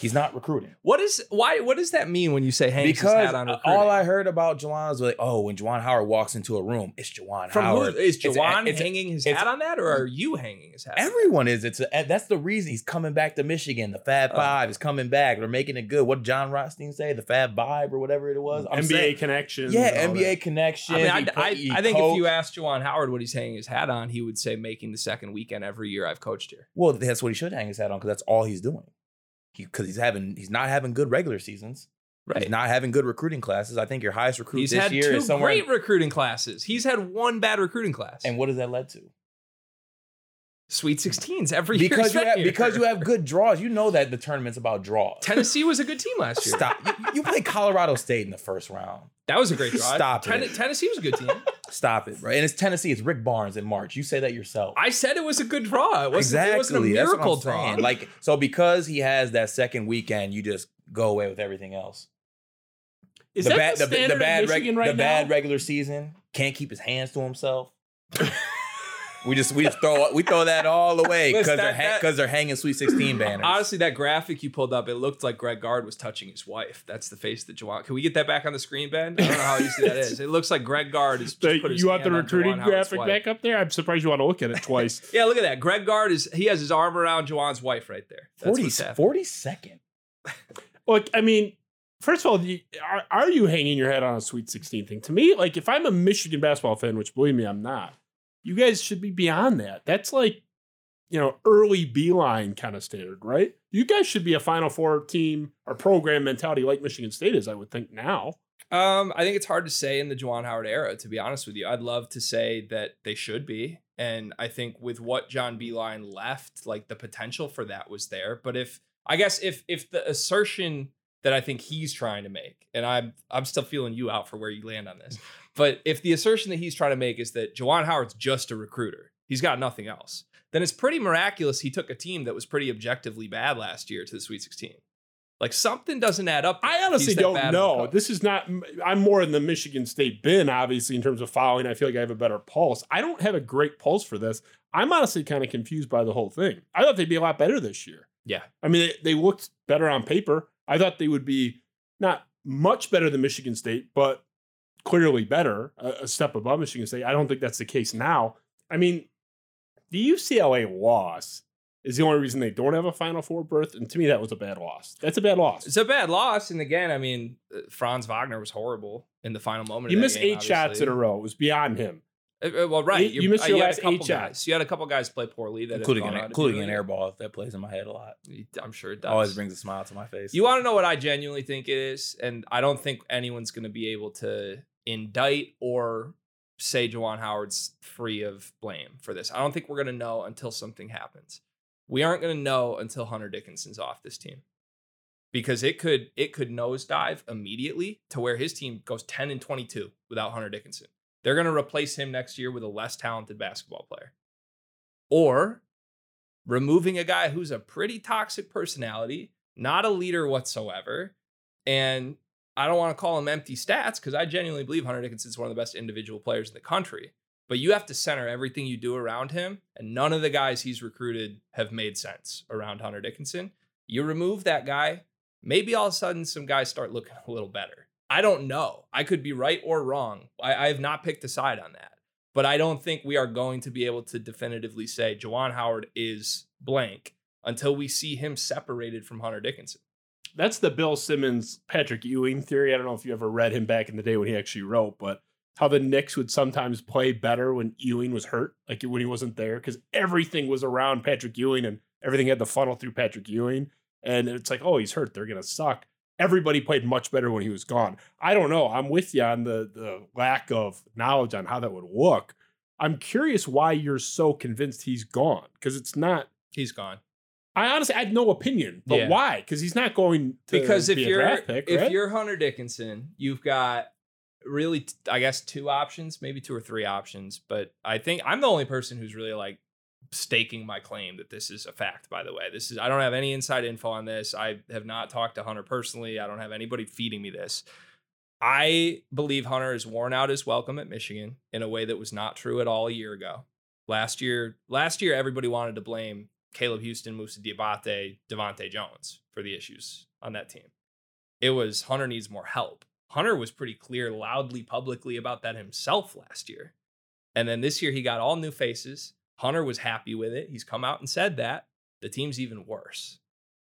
He's not recruiting. What is why? What does that mean when you say hangs because his hat on recruiting? All I heard about Juwan was like, oh, when Juwan Howard walks into a room, it's Juwan From Howard. Who, is Juwan it's, hanging his hat on that, or are you hanging his hat? Everyone is. It's a, that's the reason he's coming back to Michigan. The Fab Five oh. is coming back. They're making it good. What did John Rothstein say? The Fab Five or whatever it was. I'm N B A saying, connections. Yeah, N B A connections. I, mean, I, I, he, I think coached. If you asked Juwan Howard what he's hanging his hat on, he would say making the second weekend every year I've coached here. Well, that's what he should hang his hat on because that's all he's doing. Because he, he's having, he's not having good regular seasons. Right. He's not having good recruiting classes. I think your highest recruit he's this year is somewhere. He's had two great recruiting classes. He's had one bad recruiting class. And what has that led to? Sweet sixteens every year. Because, you have, year. because you have good draws. You know that the tournament's about draws. Tennessee was a good team last year. Stop. You, you played Colorado State in the first round. That was a great draw. Stop Ten- it. Tennessee was a good team. Stop it, bro. And it's Tennessee. It's Rick Barnes in March. You say that yourself. I said it was a good draw. It wasn't, exactly. It wasn't a miracle draw. Like, so because he has that second weekend, you just go away with everything else. Is the that bad, the, the, the bad, reg- right the bad regular season? Can't keep his hands to himself. We just we just throw we throw that all away because they're ha- because they're hanging Sweet sixteen banners. Honestly, that graphic you pulled up, it looked like Greg Gard was touching his wife. That's the face that Juwan. Can we get that back on the screen, Ben? I don't know how easy that is. It looks like Greg Gard is. So put his you want the recruiting graphic back up there? I'm surprised you want to look at it twice. Yeah, look at that. Greg Gard is he has his arm around Juwan's wife right there. That's forty-second. Look, I mean. First of all, the, are, are you hanging your head on a Sweet sixteen thing? To me, like, if I'm a Michigan basketball fan, which, believe me, I'm not, you guys should be beyond that. That's like, you know, early Beeline kind of standard, right? You guys should be a Final Four team or program mentality like Michigan State is, I would think, now. Um, I think it's hard to say in the Juwan Howard era, to be honest with you. I'd love to say that they should be. And I think with what John Beeline left, like, the potential for that was there. But if, I guess, if if the assertion... that I think he's trying to make, and I'm I'm still feeling you out for where you land on this. But if the assertion that he's trying to make is that Juwan Howard's just a recruiter, he's got nothing else, then it's pretty miraculous he took a team that was pretty objectively bad last year to the Sweet sixteen. Like, something doesn't add up. I honestly don't know. This is not, I'm more in the Michigan State bin, obviously, in terms of following. I feel like I have a better pulse. I don't have a great pulse for this. I'm honestly kind of confused by the whole thing. I thought they'd be a lot better this year. Yeah. I mean, they, they looked better on paper. I thought they would be not much better than Michigan State, but clearly better, a, a step above Michigan State. I don't think that's the case now. I mean, the U C L A loss is the only reason they don't have a Final Four berth, and to me, that was a bad loss. That's a bad loss. It's a bad loss, and again, I mean, Franz Wagner was horrible in the final moment. You missed game, eight obviously. shots in a row. It was beyond him. Uh, well, right. You, you missed your uh, last you eight shots. You had a couple guys play poorly, that including an, including an air ball that plays in my head a lot. I'm sure it does. Always brings a smile to my face. You want to know what I genuinely think it is? And I don't think anyone's going to be able to indict or say Juwan Howard's free of blame for this. I don't think we're going to know until something happens. We aren't going to know until Hunter Dickinson's off this team. Because it could it could nosedive immediately to where his team goes ten and twenty-two without Hunter Dickinson. They're going to replace him next year with a less talented basketball player. Or removing a guy who's a pretty toxic personality, not a leader whatsoever. And I don't want to call him empty stats because I genuinely believe Hunter Dickinson is one of the best individual players in the country. But you have to center everything you do around him. And none of the guys he's recruited have made sense around Hunter Dickinson. You remove that guy, maybe all of a sudden some guys start looking a little better. I don't know. I could be right or wrong. I, I have not picked a side on that. But I don't think we are going to be able to definitively say Juwan Howard is blank until we see him separated from Hunter Dickinson. That's the Bill Simmons, Patrick Ewing theory. I don't know if you ever read him back in the day when he actually wrote, but how the Knicks would sometimes play better when Ewing was hurt, like when he wasn't there, because everything was around Patrick Ewing and everything had to funnel through Patrick Ewing. And it's like, oh, he's hurt. They're going to suck. Everybody played much better when he was gone. I don't know. I'm with you on the, the lack of knowledge on how that would look. I'm curious why you're so convinced he's gone, because it's not. He's gone. I honestly, I have no opinion, but yeah. Why? Because he's not going to because if be you're, a draft pick, if right? you're Hunter Dickinson, you've got really, I guess, two options, maybe two or three options. But I think I'm the only person who's really like staking my claim that this is a fact, by the way. This is, I don't have any inside info on this. I have not talked to Hunter personally. I don't have anybody feeding me this. I believe Hunter has worn out his welcome at Michigan in a way that was not true at all a year ago. Last year, last year, everybody wanted to blame Caleb Houston, Musa Diabate, Devontae Jones for the issues on that team. It was Hunter needs more help. Hunter was pretty clear, loudly, publicly about that himself last year. And then this year he got all new faces. Hunter was happy with it. He's come out and said that. The team's even worse.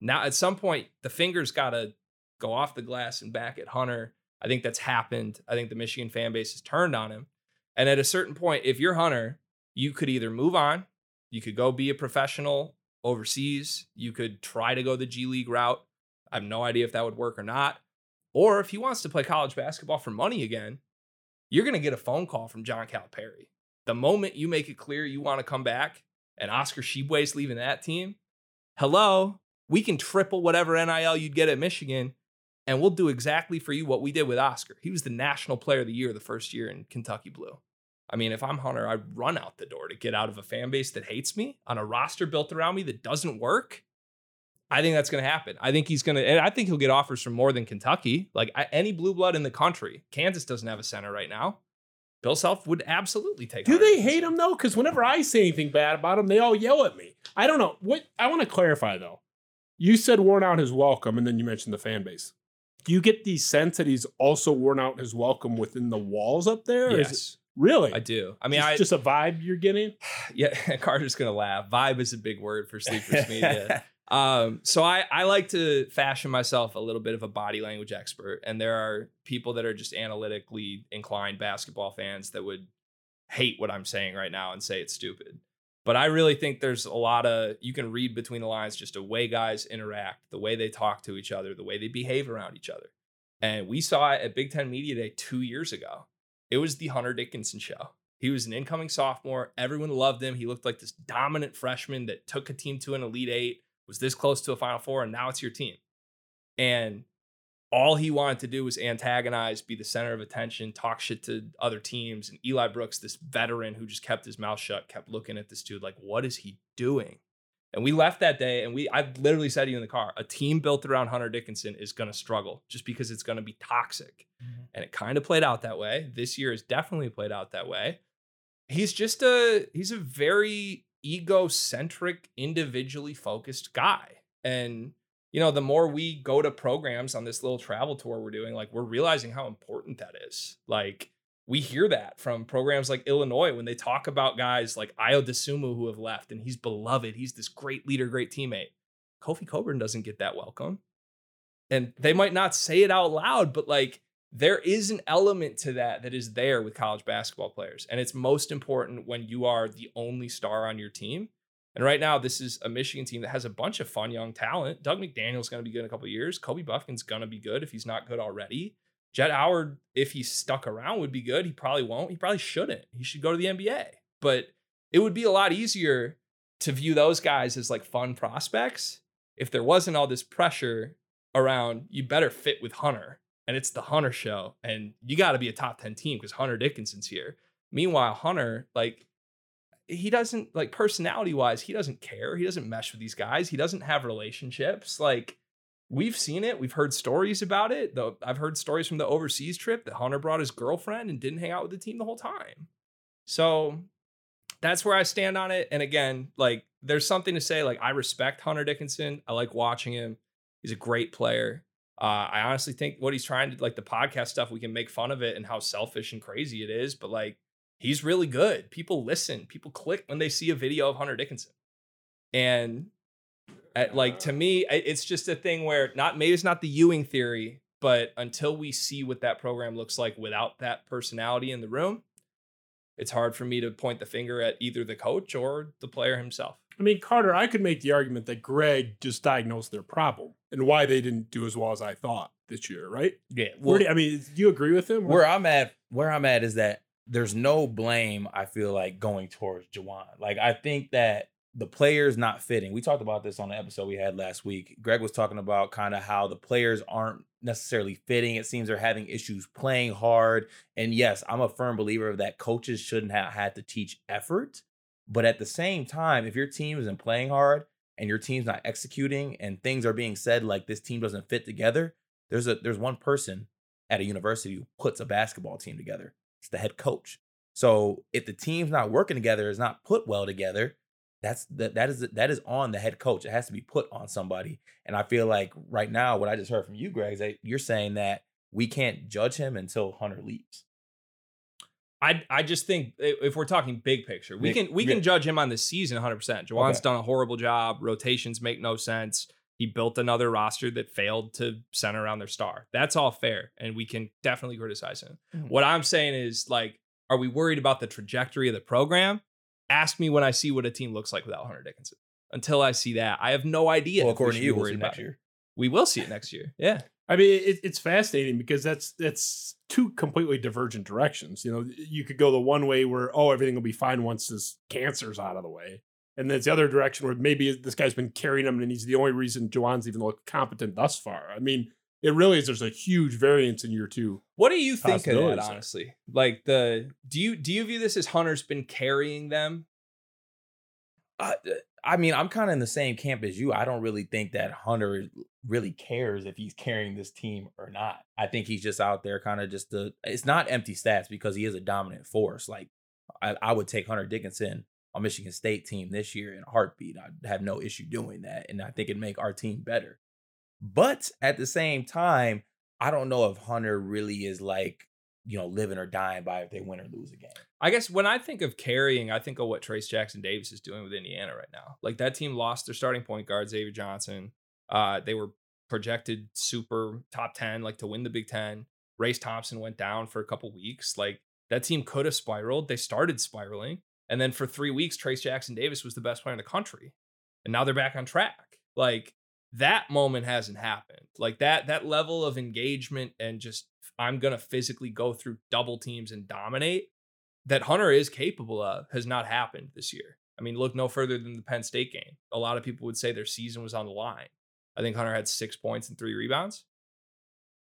Now, at some point, the finger's got to go off the glass and back at Hunter. I think that's happened. I think the Michigan fan base has turned on him. And at a certain point, if you're Hunter, you could either move on. You could go be a professional overseas. You could try to go the G League route. I have no idea if that would work or not. Or if he wants to play college basketball for money again, you're going to get a phone call from John Calipari. The moment you make it clear you want to come back, and Oscar Tshiebwe's leaving that team, hello, we can triple whatever N I L you'd get at Michigan, and we'll do exactly for you what we did with Oscar. He was the National Player of the Year the first year in Kentucky Blue. I mean, if I'm Hunter, I run out the door to get out of a fan base that hates me on a roster built around me that doesn't work. I think that's going to happen. I think he's going to, and I think he'll get offers from more than Kentucky. Like I, any blue blood in the country, Kansas doesn't have a center right now. Bill Self would absolutely take. Do they hate him though? Because whenever I say anything bad about him, they all yell at me. I don't know what I want to clarify though. You said worn out his welcome, and then you mentioned the fan base. Do you get the sense that he's also worn out his welcome within the walls up there? Yes. Is it, really? I do. I mean, it's I, just a vibe you're getting. Yeah, Carter's gonna laugh. Vibe is a big word for Sleepers Media. Um, so I, I like to fashion myself a little bit of a body language expert. And there are people that are just analytically inclined basketball fans that would hate what I'm saying right now and say it's stupid. But I really think there's a lot of, you can read between the lines, just the way guys interact, the way they talk to each other, the way they behave around each other. And we saw it at Big Ten Media Day two years ago. It was the Hunter Dickinson show. He was an incoming sophomore. Everyone loved him. He looked like this dominant freshman that took a team to an Elite Eight. Was this close to a Final Four, and now it's your team. And all he wanted to do was antagonize, be the center of attention, talk shit to other teams. And Eli Brooks, this veteran who just kept his mouth shut, kept looking at this dude like, what is he doing? And we left that day, and we I literally said to you in the car, a team built around Hunter Dickinson is going to struggle just because it's going to be toxic. Mm-hmm. And it kind of played out that way. This year has definitely played out that way. He's just a, he's a very... egocentric, individually focused guy. And, you know, the more we go to programs on this little travel tour we're doing, like we're realizing how important that is. Like we hear that from programs like Illinois when they talk about guys like Ayo Dosunmu who have left and he's beloved. He's this great leader, great teammate. Kofi Coburn doesn't get that welcome. And they might not say it out loud, but like there is an element to that that is there with college basketball players. And it's most important when you are the only star on your team. And right now, this is a Michigan team that has a bunch of fun young talent. Doug McDaniel's going to be good in a couple of years. Kobe Buffkin's going to be good if he's not good already. Jett Howard, if he's stuck around, would be good. He probably won't. He probably shouldn't. He should go to the N B A. But it would be a lot easier to view those guys as like fun prospects if there wasn't all this pressure around you better fit with Hunter. And it's the Hunter show. And you got to be a top ten team because Hunter Dickinson's here. Meanwhile, Hunter, like, he doesn't, like, personality-wise, he doesn't care. He doesn't mesh with these guys. He doesn't have relationships. Like, we've seen it. We've heard stories about it. Though I've heard stories from the overseas trip that Hunter brought his girlfriend and didn't hang out with the team the whole time. So that's where I stand on it. And again, like, there's something to say. Like, I respect Hunter Dickinson. I like watching him. He's a great player. Uh, I honestly think what he's trying to, like the podcast stuff, we can make fun of it and how selfish and crazy it is. But like, he's really good. People listen. People click when they see a video of Hunter Dickinson. And at, like, to me, it's just a thing where not maybe it's not the Ewing theory, but until we see what that program looks like without that personality in the room, it's hard for me to point the finger at either the coach or the player himself. I mean, Carter, I could make the argument that Greg just diagnosed their problem and why they didn't do as well as I thought this year, right? Yeah. Well, where do, I mean, do you agree with him? Where I'm at, where I'm at is that there's no blame, I feel like, going towards Juwan. Like, I think that the players not fitting. We talked about this on the episode we had last week. Greg was talking about kind of how the players aren't necessarily fitting. It seems they're having issues playing hard. And yes, I'm a firm believer that coaches shouldn't have had to teach effort. But at the same time, if your team isn't playing hard and your team's not executing and things are being said like this team doesn't fit together, there's a there's one person at a university who puts a basketball team together. It's the head coach. So if the team's not working together, it's not put well together, that's that that is that is on the head coach. It has to be put on somebody. And I feel like right now, what I just heard from you, Greg, is that you're saying that we can't judge him until Hunter leaves. I I just think if we're talking big picture, we can we can judge him on this season one hundred percent. Juwan's okay. Done a horrible job. Rotations make no sense. He built another roster that failed to center around their star. That's all fair, and we can definitely criticize him. Mm-hmm. What I'm saying is, like, are we worried about the trajectory of the program? Ask me when I see what a team looks like without Hunter Dickinson. Until I see that, I have no idea. Well, according to you, we'll see it next year. We will see it next year. Yeah. I mean, it, it's fascinating because that's that's two completely divergent directions. You know, you could go the one way where, oh, everything will be fine once this cancer's out of the way. And then it's the other direction where maybe this guy's been carrying him and he's the only reason Juwan's even looked competent thus far. I mean, it really is. There's a huge variance in year two. What do you think of that, honestly? Like, the do you do you view this as Hunter's been carrying them? Uh, I mean, I'm kind of in the same camp as you. I don't really think that Hunter really cares if he's carrying this team or not. I think he's just out there kind of just the. It's not empty stats because he is a dominant force. Like, I, I would take Hunter Dickinson on Michigan State team this year in a heartbeat. I'd have no issue doing that, and I think it'd make our team better. But at the same time, I don't know if Hunter really is like, you know, living or dying by if they win or lose a game. I guess when I think of carrying, I think of what Trace Jackson Davis is doing with Indiana right now. Like, that team lost their starting point guard, Xavier Johnson. Uh, they were projected super top ten, like to win the Big Ten. Race Thompson went down for a couple weeks. Like, that team could have spiraled. They started spiraling. And then for three weeks, Trace Jackson Davis was the best player in the country. And now they're back on track. Like, that moment hasn't happened. Like, that that level of engagement and just, I'm going to physically go through double teams and dominate, that Hunter is capable of, has not happened this year. I mean, look no further than the Penn State game. A lot of people would say their season was on the line. I think Hunter had six points and three rebounds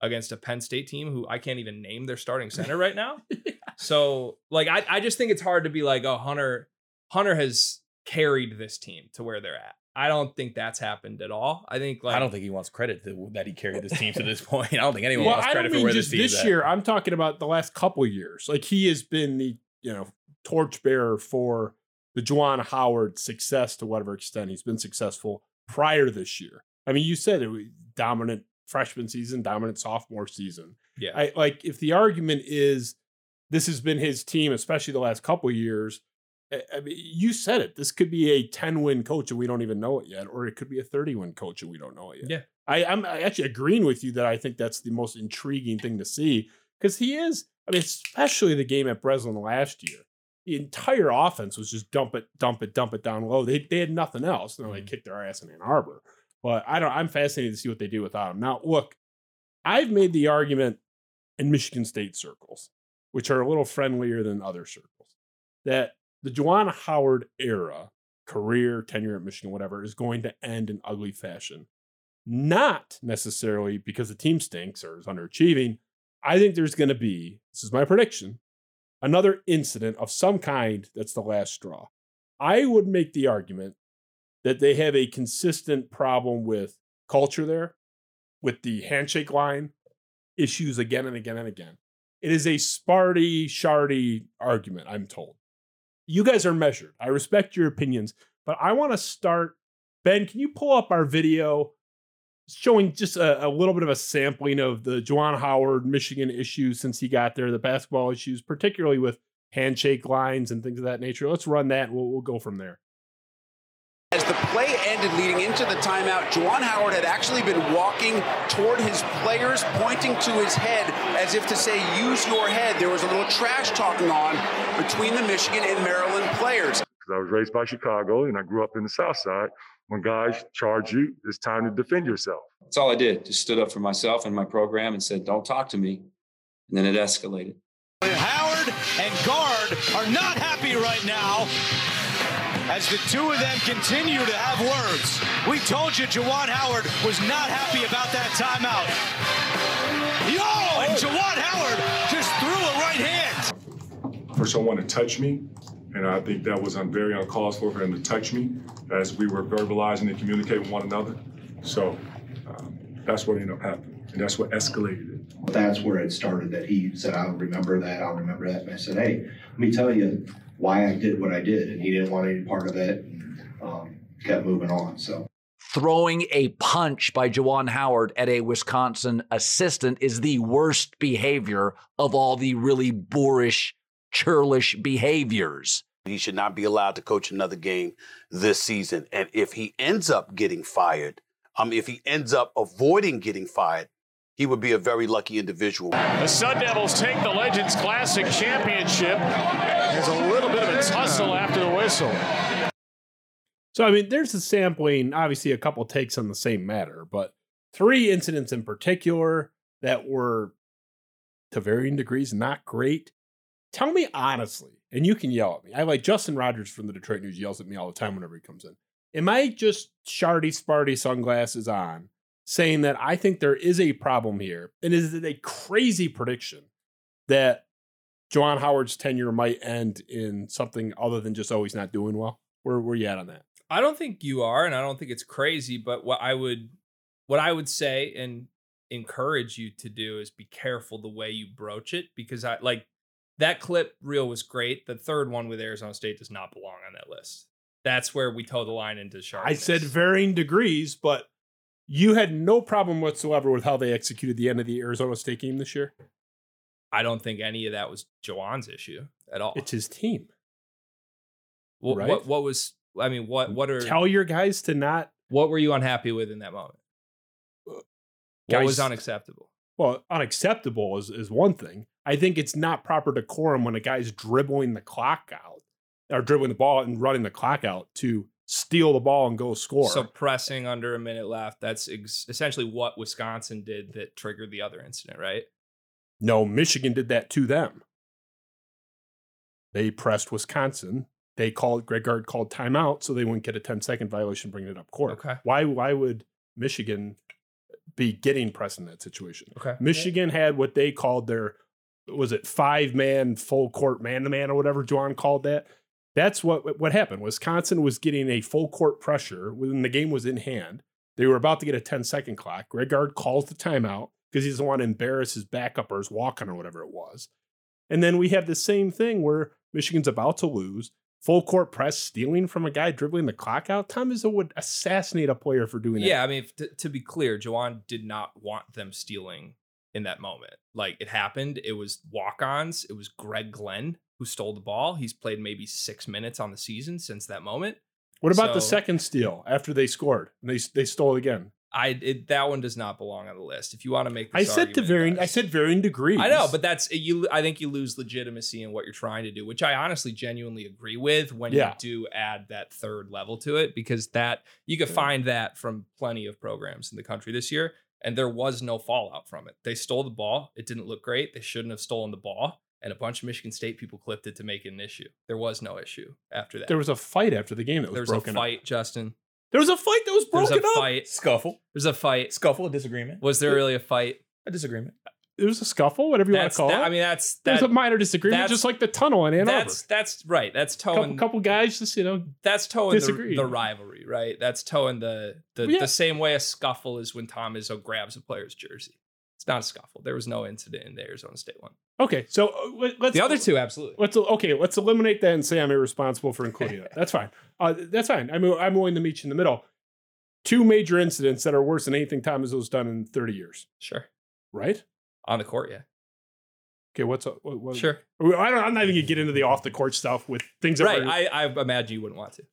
against a Penn State team who I can't even name their starting center right now. Yeah. So, like, I, I just think it's hard to be like, oh, Hunter, Hunter has carried this team to where they're at. I don't think that's happened at all. I think like I don't think he wants credit to, that he carried this team to this point. I don't think anyone well, wants credit for where this team is. I don't mean just this year. At. I'm talking about the last couple of years. Like, he has been the, you know, torchbearer for the Juwan Howard success to whatever extent he's been successful prior to this year. I mean, you said it was dominant freshman season, dominant sophomore season. Yeah. I, like if the argument is this has been his team, especially the last couple of years. I mean, you said it. This could be a ten-win coach and we don't even know it yet, or it could be a thirty-win coach and we don't know it yet. Yeah, I, I'm actually agreeing with you that I think that's the most intriguing thing to see because he is. I mean, especially the game at Breslin last year, the entire offense was just dump it, dump it, dump it down low. They they had nothing else, and then mm-hmm. they kicked their ass in Ann Arbor. But I don't. I'm fascinated to see what they do without him. Now, look, I've made the argument in Michigan State circles, which are a little friendlier than other circles, that the Juwan Howard era, career, tenure at Michigan, whatever, is going to end in ugly fashion. Not necessarily because the team stinks or is underachieving. I think there's going to be, this is my prediction, another incident of some kind that's the last straw. I would make the argument that they have a consistent problem with culture there, with the handshake line, issues again and again and again. It is a Sparty, Shardy argument, I'm told. You guys are measured. I respect your opinions, but I want to start. Ben, can you pull up our video showing just a, a little bit of a sampling of the Juwan Howard Michigan issues since he got there, the basketball issues, particularly with handshake lines and things of that nature? Let's run that. And we'll, we'll go from there. As the play ended leading into the timeout, Juwan Howard had actually been walking toward his players, pointing to his head as if to say, use your head. There was a little trash talking on between the Michigan and Maryland players. Because I was raised by Chicago and I grew up in the South Side. When guys charge you, it's time to defend yourself. That's all I did. Just stood up for myself and my program and said, don't talk to me. And then it escalated. Howard and Gard are not happy right now. As the two of them continue to have words. We told you Juwan Howard was not happy about that timeout. Yo, oh. And Juwan Howard just threw a right hand. First, I wanted to touch me, and I think that was un- very uncalled for for him to touch me as we were verbalizing and communicating with one another. So um, that's what ended up happening, and that's what escalated it. That's where it started, that he said, I'll remember that, I'll remember that. And I said, hey, let me tell you why I did what I did, and he didn't want any part of it, and um, kept moving on. So, throwing a punch by Juwan Howard at a Wisconsin assistant is the worst behavior of all the really boorish, churlish behaviors. He should not be allowed to coach another game this season. And if he ends up getting fired, um, if he ends up avoiding getting fired, he would be a very lucky individual. The Sun Devils take the Legends Classic Championship. There's a little bit of a tussle after the whistle. So, I mean, there's a sampling, obviously a couple takes on the same matter, but three incidents in particular that were, to varying degrees, not great. Tell me honestly, and you can yell at me. I like Justin Rogers from the Detroit News yells at me all the time whenever he comes in. Am I just shardy sparty sunglasses on saying that I think there is a problem here? And is it a crazy prediction that Juwan Howard's tenure might end in something other than just, oh, he's not doing well? Where were you at on that? I don't think you are, and I don't think it's crazy, but what I would what I would say and encourage you to do is be careful the way you broach it, because I like that clip reel was great. The third one with Arizona State does not belong on that list. That's where we toe the line into sharpness. I said varying degrees, but you had no problem whatsoever with how they executed the end of the Arizona State game this year. I don't think any of that was Juwan's issue at all. It's his team. Well, right? what, what was, I mean, what, what are, tell your guys to not, what were you unhappy with in that moment? What guys, was unacceptable? Well, unacceptable is, is one thing. I think it's not proper decorum when a guy's dribbling the clock out or dribbling the ball and running the clock out to steal the ball and go score. So pressing under a minute left. That's ex- essentially what Wisconsin did that triggered the other incident, right? No, Michigan did that to them. They pressed Wisconsin. They called, Greg Gard called timeout so they wouldn't get a ten second violation bringing it up court. Okay. Why, why would Michigan be getting pressed in that situation? Okay. Michigan had what they called their, was it five man full court man to man or whatever Juwan called that? That's what, what happened. Wisconsin was getting a full court pressure when the game was in hand. They were about to get a ten second clock. Greg Gard calls the timeout because he doesn't want to embarrass his backup or his walk on or whatever it was. And then we have the same thing where Michigan's about to lose. Full court press, stealing from a guy, dribbling the clock out. Tom Izzo would assassinate a player for doing that. Yeah, I mean, to, to be clear, Juwan did not want them stealing in that moment. Like, it happened. It was walk-ons. It was Greg Glenn who stole the ball. He's played maybe six minutes on the season since that moment. What about so, the second steal after they scored? And they they stole again. I it, that one does not belong on the list. If you want to make this I said to varying guys, I said varying degrees. I know, but that's you I think you lose legitimacy in what you're trying to do, which I honestly genuinely agree with when yeah. you do add that third level to it, because that you could yeah. find that from plenty of programs in the country this year, and there was no fallout from it. They stole the ball, it didn't look great, they shouldn't have stolen the ball, and a bunch of Michigan State people clipped it to make it an issue. There was no issue after that. There was a fight after the game that was broken up. There was a fight, up. Justin. There was a fight that was broken up. There was a fight. Up. Scuffle. There's a fight. Scuffle, a disagreement. Was there really a fight? A disagreement. It was a scuffle, whatever you that's, want to call that, it. I mean, that's... That, there's a minor disagreement, just like the tunnel in Ann Arbor. That's, that's right. That's towing... A couple, couple guys just, you know, that's towing the, the rivalry, right? That's towing the the, yeah. the same way a scuffle is when Tom Izzo grabs a player's jersey. It's not a scuffle. There was no incident in the Arizona State one. Okay, so let's... The other two, absolutely. Let's Okay, let's eliminate that and say I'm irresponsible for including that. That's fine. Uh, that's fine. I'm, I'm willing to meet you in the middle. Two major incidents that are worse than anything Tom Izzo's done in thirty years. Sure. Right? On the court, yeah. Okay, what's... A, what, what, sure. I don't, I'm not even going to get into the off-the-court stuff with things... that right, were, I, I imagine you wouldn't want to.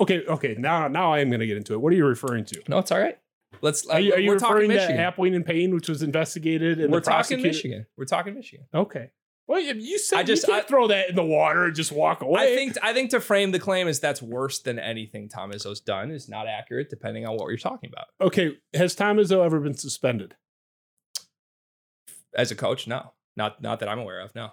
Okay, okay, now, now I am going to get into it. What are you referring to? No, it's all right. Let's. Are you, are you we're referring to Appling and Payne, which was investigated? And we're talking Michigan. We're talking Michigan. Okay. Well, you said I just you can't I, throw that in the water and just walk away. I think. I think to frame the claim is that's worse than anything Tom Izzo's done is not accurate, depending on what you're talking about. Okay. Has Tom Izzo ever been suspended as a coach? No, not not that I'm aware of. No.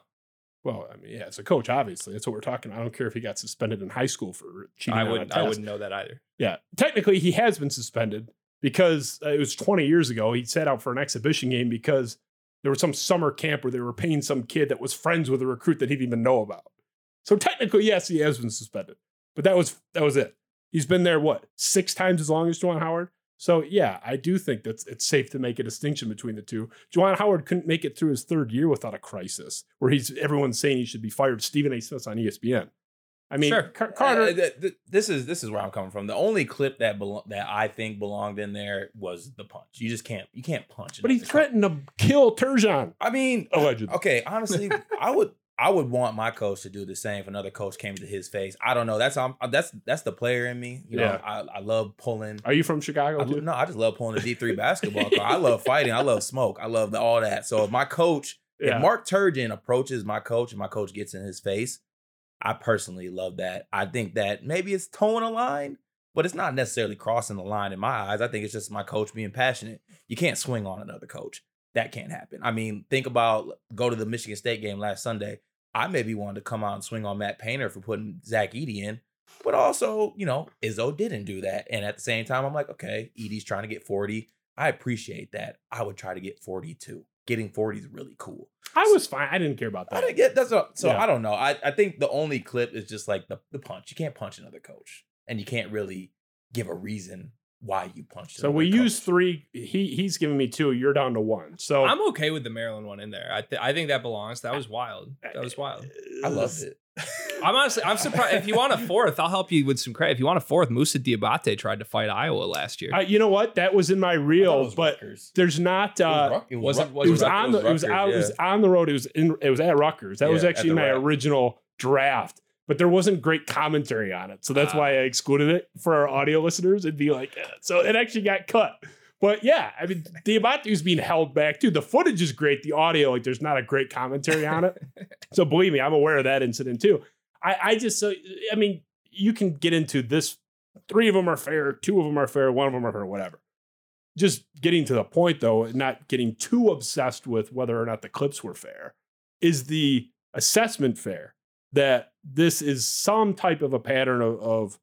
Well, I mean, yeah, as a coach, obviously, that's what we're talking about. I don't care if he got suspended in high school for cheating. I wouldn't. I wouldn't know that either. Yeah, technically, he has been suspended. Because it was twenty years ago, he sat out for an exhibition game because there was some summer camp where they were paying some kid that was friends with a recruit that he didn't even know about. So technically, yes, he has been suspended. But that was that was it. He's been there, what, six times as long as Juwan Howard? So, yeah, I do think that it's safe to make a distinction between the two. Juwan Howard couldn't make it through his third year without a crisis, where he's everyone's saying he should be fired. Stephen A. Smith's on E S P N. I mean, sure. Car- Carter. Uh, th- th- this is this is where I'm coming from. The only clip that belo- that I think belonged in there was the punch. You just can't you can't punch. But he threatened to kill Turgeon. I mean, allegedly. Okay, honestly, I would I would want my coach to do the same if another coach came to his face. I don't know. That's I'm, that's that's the player in me. You yeah. know, I, I love pulling. Are you from Chicago? I do, no, I just love pulling the D three basketball. I love fighting. I love smoke. I love the, all that. So if my coach, yeah. if Mark Turgeon approaches my coach and my coach gets in his face. I personally love that. I think that maybe it's towing a line, but it's not necessarily crossing the line in my eyes. I think it's just my coach being passionate. You can't swing on another coach. That can't happen. I mean, think about, go to the Michigan State game last Sunday. I maybe wanted to come out and swing on Matt Painter for putting Zach Edey in. But also, you know, Izzo didn't do that. And at the same time, I'm like, okay, Edey's trying to get forty. I appreciate that. I would try to get forty too. Getting forty is really cool. I was fine. I didn't care about that. I didn't get that's what, so yeah. I don't know. I, I think the only clip is just like the, the punch. You can't punch another coach. And you can't really give a reason why you punched him. So we use three. He he's giving me two. You're down to one. So I'm okay with the Maryland one in there. I th- I think that belongs. That was wild. That was wild. I loved it. I'm honestly I'm surprised. If you want a fourth, I'll help you with some credit. If you want a fourth, Musa Diabate tried to fight Iowa last year. Uh, you know what? That was in my reel, but Rutgers. There's not. Uh, it was it was, it was Rutgers, on the it was out yeah. It was on the road. It was in it was at Rutgers. That yeah, was actually my route. Original draft. But there wasn't great commentary on it. So that's uh, why I excluded it for our audio listeners. It'd be like, eh. So it actually got cut. But yeah, I mean, Diabate is being held back too. The footage is great. The audio, like there's not a great commentary on it. So believe me, I'm aware of that incident too. I, I just, so, I mean, you can get into this. Three of them are fair. Two of them are fair. One of them are fair, whatever. Just getting to the point though, and not getting too obsessed with whether or not the clips were fair. Is the assessment fair? That this is some type of a pattern of, of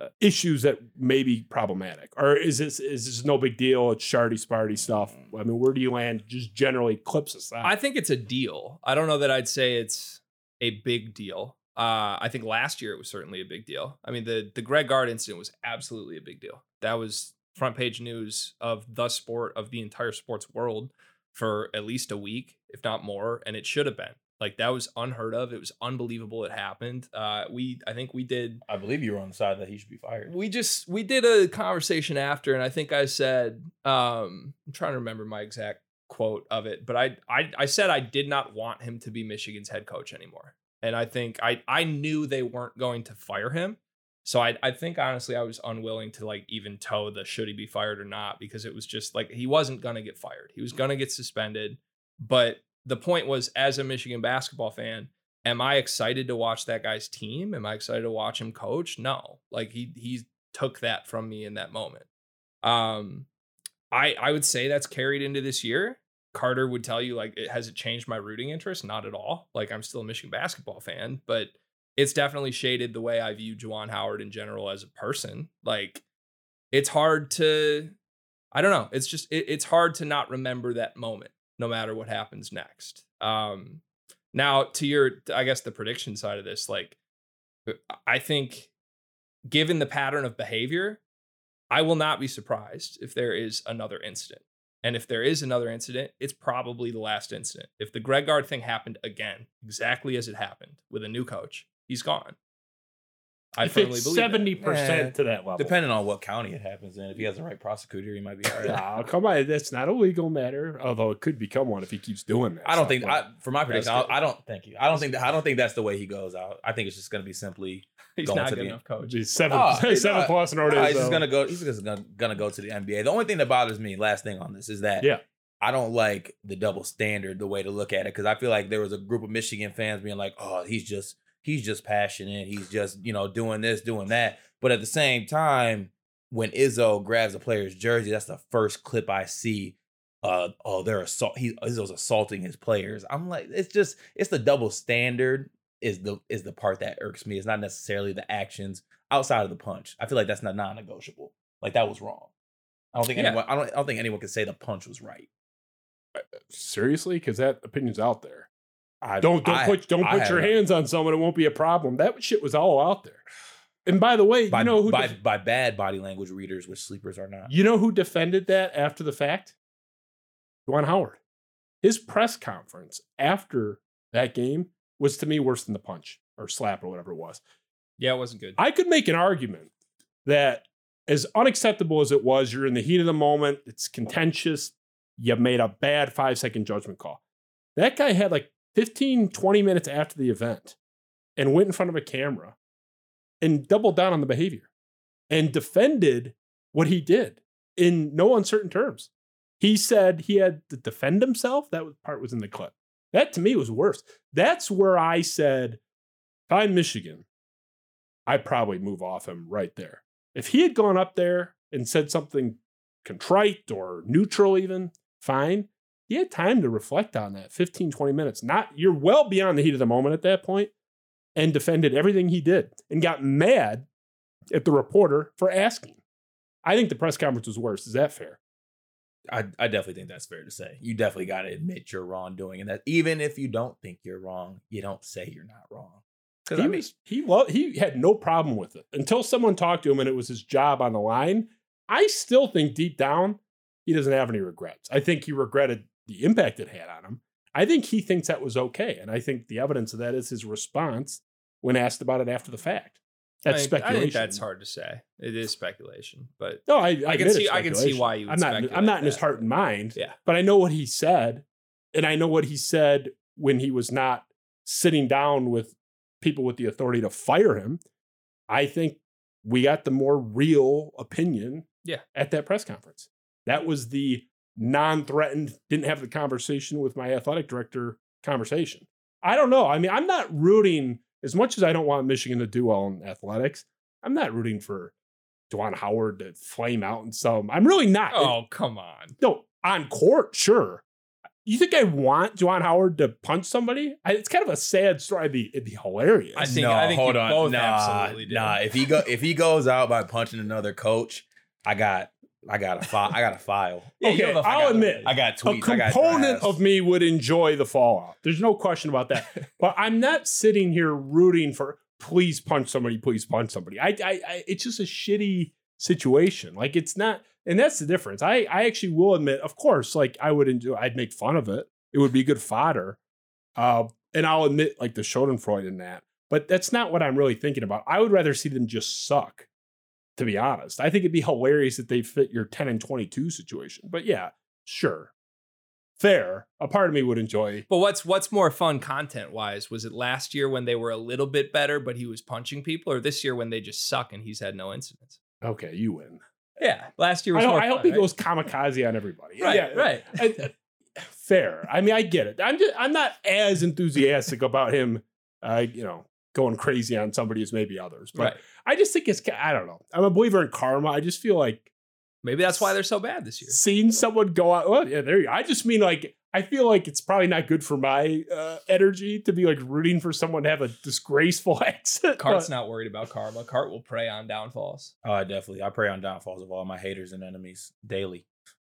uh, issues that may be problematic, or is this is this no big deal? It's shardy sparty stuff. I mean, where do you land? Just generally clips aside. I think it's a deal. I don't know that I'd say it's a big deal. Uh, I think last year it was certainly a big deal. I mean, the the Greg Gard incident was absolutely a big deal. That was front page news of the sport, of the entire sports world for at least a week, if not more, and it should have been. Like, that was unheard of. It was unbelievable. It happened. Uh, we, I think we did. I believe you were on the side that he should be fired. We just, we did a conversation after, and I think I said, um, I'm trying to remember my exact quote of it, but I, I, I said I did not want him to be Michigan's head coach anymore. And I think I, I knew they weren't going to fire him. So I, I think honestly, I was unwilling to like even toe the should he be fired or not, because it was just like, he wasn't going to get fired. He was going to get suspended, but the point was, as a Michigan basketball fan, am I excited to watch that guy's team? Am I excited to watch him coach? No. Like, he he took that from me in that moment. Um, I I would say that's carried into this year. Carter would tell you, like, it, has it changed my rooting interest? Not at all. Like, I'm still a Michigan basketball fan, but it's definitely shaded the way I view Juwan Howard in general as a person. Like, it's hard to, I don't know. It's just, it, it's hard to not remember that moment, no matter what happens next. Um, now, to your, I guess, the prediction side of this, like, I think, given the pattern of behavior, I will not be surprised if there is another incident. And if there is another incident, it's probably the last incident. If the Greg Gard thing happened again, exactly as it happened, with a new coach, he's gone. I if firmly it's believe seventy percent that. To that level. Depending on what county it happens in. If he has the right prosecutor, he might be all right. Nah, come on. That's not a legal matter, although it could become one if he keeps doing that. I don't think, I, for my prediction, I, I don't thank you. I don't think that, I don't think that's the way he goes out. I think it's just going to be simply he's going not to good the enough coach. He's seven, no, he's seven not, plus in order. No, he's so. just going to go, he's just going to go to the N B A. The only thing that bothers me, last thing on this, is that yeah. I don't like the double standard, the way to look at it, because I feel like there was a group of Michigan fans being like, oh, he's just He's just passionate. He's just, you know, doing this, doing that. But at the same time, when Izzo grabs a player's jersey, that's the first clip I see. Uh, oh, they're assault. He, Izzo's assaulting his players. I'm like, it's just, it's the double standard is the is the part that irks me. It's not necessarily the actions outside of the punch. I feel like that's not non-negotiable. Like, that was wrong. I don't think yeah. anyone. I don't. I don't think anyone can say the punch was right. Seriously, because that opinion's out there. I, don't don't I, put don't I put your hands on someone. It won't be a problem. That shit was all out there. And by the way, by, you know who by, def- by bad body language readers, which Sleepers are not. You know who defended that after the fact? Juwan Howard. His press conference after that game was, to me, worse than the punch or slap or whatever it was. Yeah, it wasn't good. I could make an argument that, as unacceptable as it was, you're in the heat of the moment. It's contentious. You made a bad five second judgment call. That guy had like fifteen, twenty minutes after the event and went in front of a camera and doubled down on the behavior and defended what he did in no uncertain terms. He said he had to defend himself. That part was in the clip. That to me was worse. That's where I said, if I'm Michigan, I probably move off him right there. If he had gone up there and said something contrite or neutral even, fine. he had time to reflect on that. fifteen, twenty minutes. Not, you're well beyond the heat of the moment at that point, and defended everything he did and got mad at the reporter for asking. I think the press conference was worse. Is that fair? I, I definitely think that's fair to say. You definitely got to admit your wrongdoing, and that even if you don't think you're wrong, you don't say you're not wrong. Because he I mean, was, he loved, he had no problem with it until someone talked to him and it was his job on the line. I still think deep down he doesn't have any regrets. I think he regretted the impact it had on him. I think he thinks that was okay, and I think the evidence of that is his response when asked about it after the fact. That's I think, speculation. I think that's hard to say. It is speculation, but no, I, I can see. I can see why you. Would I'm not. I'm not in that. His heart and mind. Yeah, but I know what he said, and I know what he said when he was not sitting down with people with the authority to fire him. I think we got the more real opinion. Yeah. At that press conference, that was the non-threatened. Didn't have the conversation with my athletic director. Conversation. I don't know. I mean, I'm not rooting. As much as I don't want Michigan to do well in athletics, I'm not rooting for Juwan Howard to flame out in some. I'm really not. Oh, it, come on. No, on court, sure. You think I want Juwan Howard to punch somody? I, it's kind of a sad story. It'd be, it'd be hilarious. I think. No, I think hold on. Both nah, absolutely do. Nah. If he go, if he goes out by punching another coach, I got, I got a file. I got a file. Yeah, okay, you know, I'll I got, admit. I got tweets. A component I got of me would enjoy the fallout. There's no question about that. But I'm not sitting here rooting for please punch somebody, please punch somebody. I, I, I, it's just a shitty situation. Like it's not, and that's the difference. I, I actually will admit, of course, like I would enjoy. I'd make fun of it. It would be good fodder. Uh, and I'll admit, like the Schadenfreude in that. But that's not what I'm really thinking about. I would rather see them just suck. To be honest, I think it'd be hilarious that they fit your ten and twenty-two situation. But yeah, sure. Fair. A part of me would enjoy. But what's what's more fun content wise? Was it last year when they were a little bit better, but he was punching people, or this year when they just suck and he's had no incidents? OK, you win. Yeah. Last year was I, more I fun, hope he right? goes kamikaze on everybody. Right. Yeah, right. I, fair. I mean, I get it. I'm just I'm not as enthusiastic about him, uh, you know. Going crazy on somebody as maybe others. But right. I just think it's, I don't know. I'm a believer in karma. I just feel like. Maybe that's why they're so bad this year. Seeing someone go out. Well, yeah, there you go. I just mean like, I feel like it's probably not good for my uh, energy to be like rooting for someone to have a disgraceful exit. Cart's but. Not worried about karma. Cart will prey on downfalls. Oh, I definitely. I prey on downfalls of all my haters and enemies daily.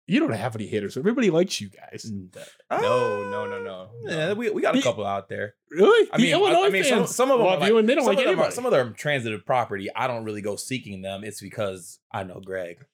You don't have any haters. Everybody likes you guys. No, no, no, no. no. Yeah, we, we got a couple out there. Really? I mean, I, I mean some, some of them love like, you and they don't like anybody. Are, some of them are transitive property. I don't really go seeking them. It's because I know Greg.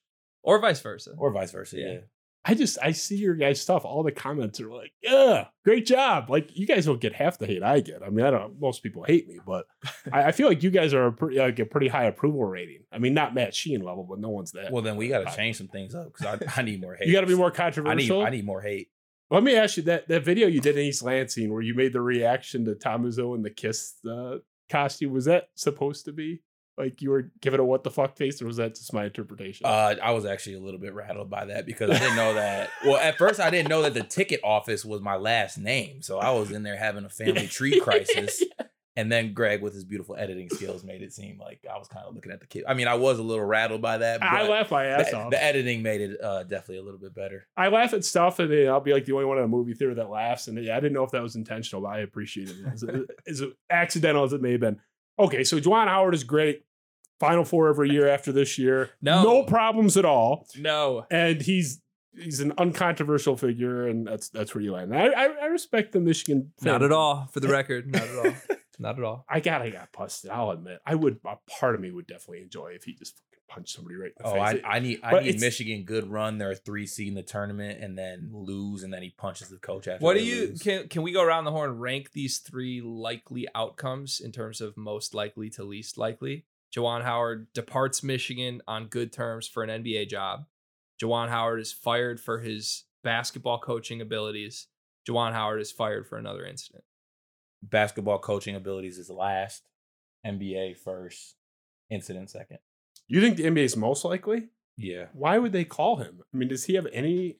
Or vice versa. Or vice versa, yeah. yeah. I just, I see your guys' stuff. All the comments are like, yeah, great job. Like, you guys don't get half the hate I get. I mean, I don't, most people hate me, but I, I feel like you guys are a pretty, like a pretty high approval rating. I mean, not Matt Sheehan level, but no one's that. Well, then we got to change some things up because I, I need more hate. You got to be more controversial. I need, I need more hate. Let me ask you that that video you did in East Lansing where you made the reaction to Tom Izzo and the Kiss uh, costume, was that supposed to be? Like you were giving a what the fuck face, or was that just my interpretation? Uh, I was actually a little bit rattled by that because I didn't know that. Well, at first I didn't know that the ticket office was my last name. So I was in there having a family tree crisis. yeah. And then Greg with his beautiful editing skills made it seem like I was kind of looking at the kid. I mean, I was a little rattled by that. But I laughed my ass the, off. The editing made it uh, definitely a little bit better. I laugh at stuff and I'll be like the only one in a movie theater that laughs. And yeah, I didn't know if that was intentional, but I appreciate it. As, as accidental as it may have been. Okay, so Juwan Howard is great. Final Four every year after this year. No. No problems at all. No. And he's he's an uncontroversial figure, and that's that's where you land. I I, I respect the Michigan fan. Not at all, for the record. Not at all. Not at all. I got I got busted. I'll admit. I would a part of me would definitely enjoy if he just fucking punched somebody right in the oh, face. Oh, I, I need I but need Michigan good run. They're a three seed in the tournament and then lose, and then he punches the coach after. What do you lose. can can we go around the horn, rank these three likely outcomes in terms of most likely to least likely? Juwan Howard departs Michigan on good terms for an N B A job. Juwan Howard is fired for his basketball coaching abilities. Juwan Howard is fired for another incident. Basketball coaching abilities is last, N B A first, incident second. You think the N B A is most likely? Yeah. Why would they call him? I mean, does he have any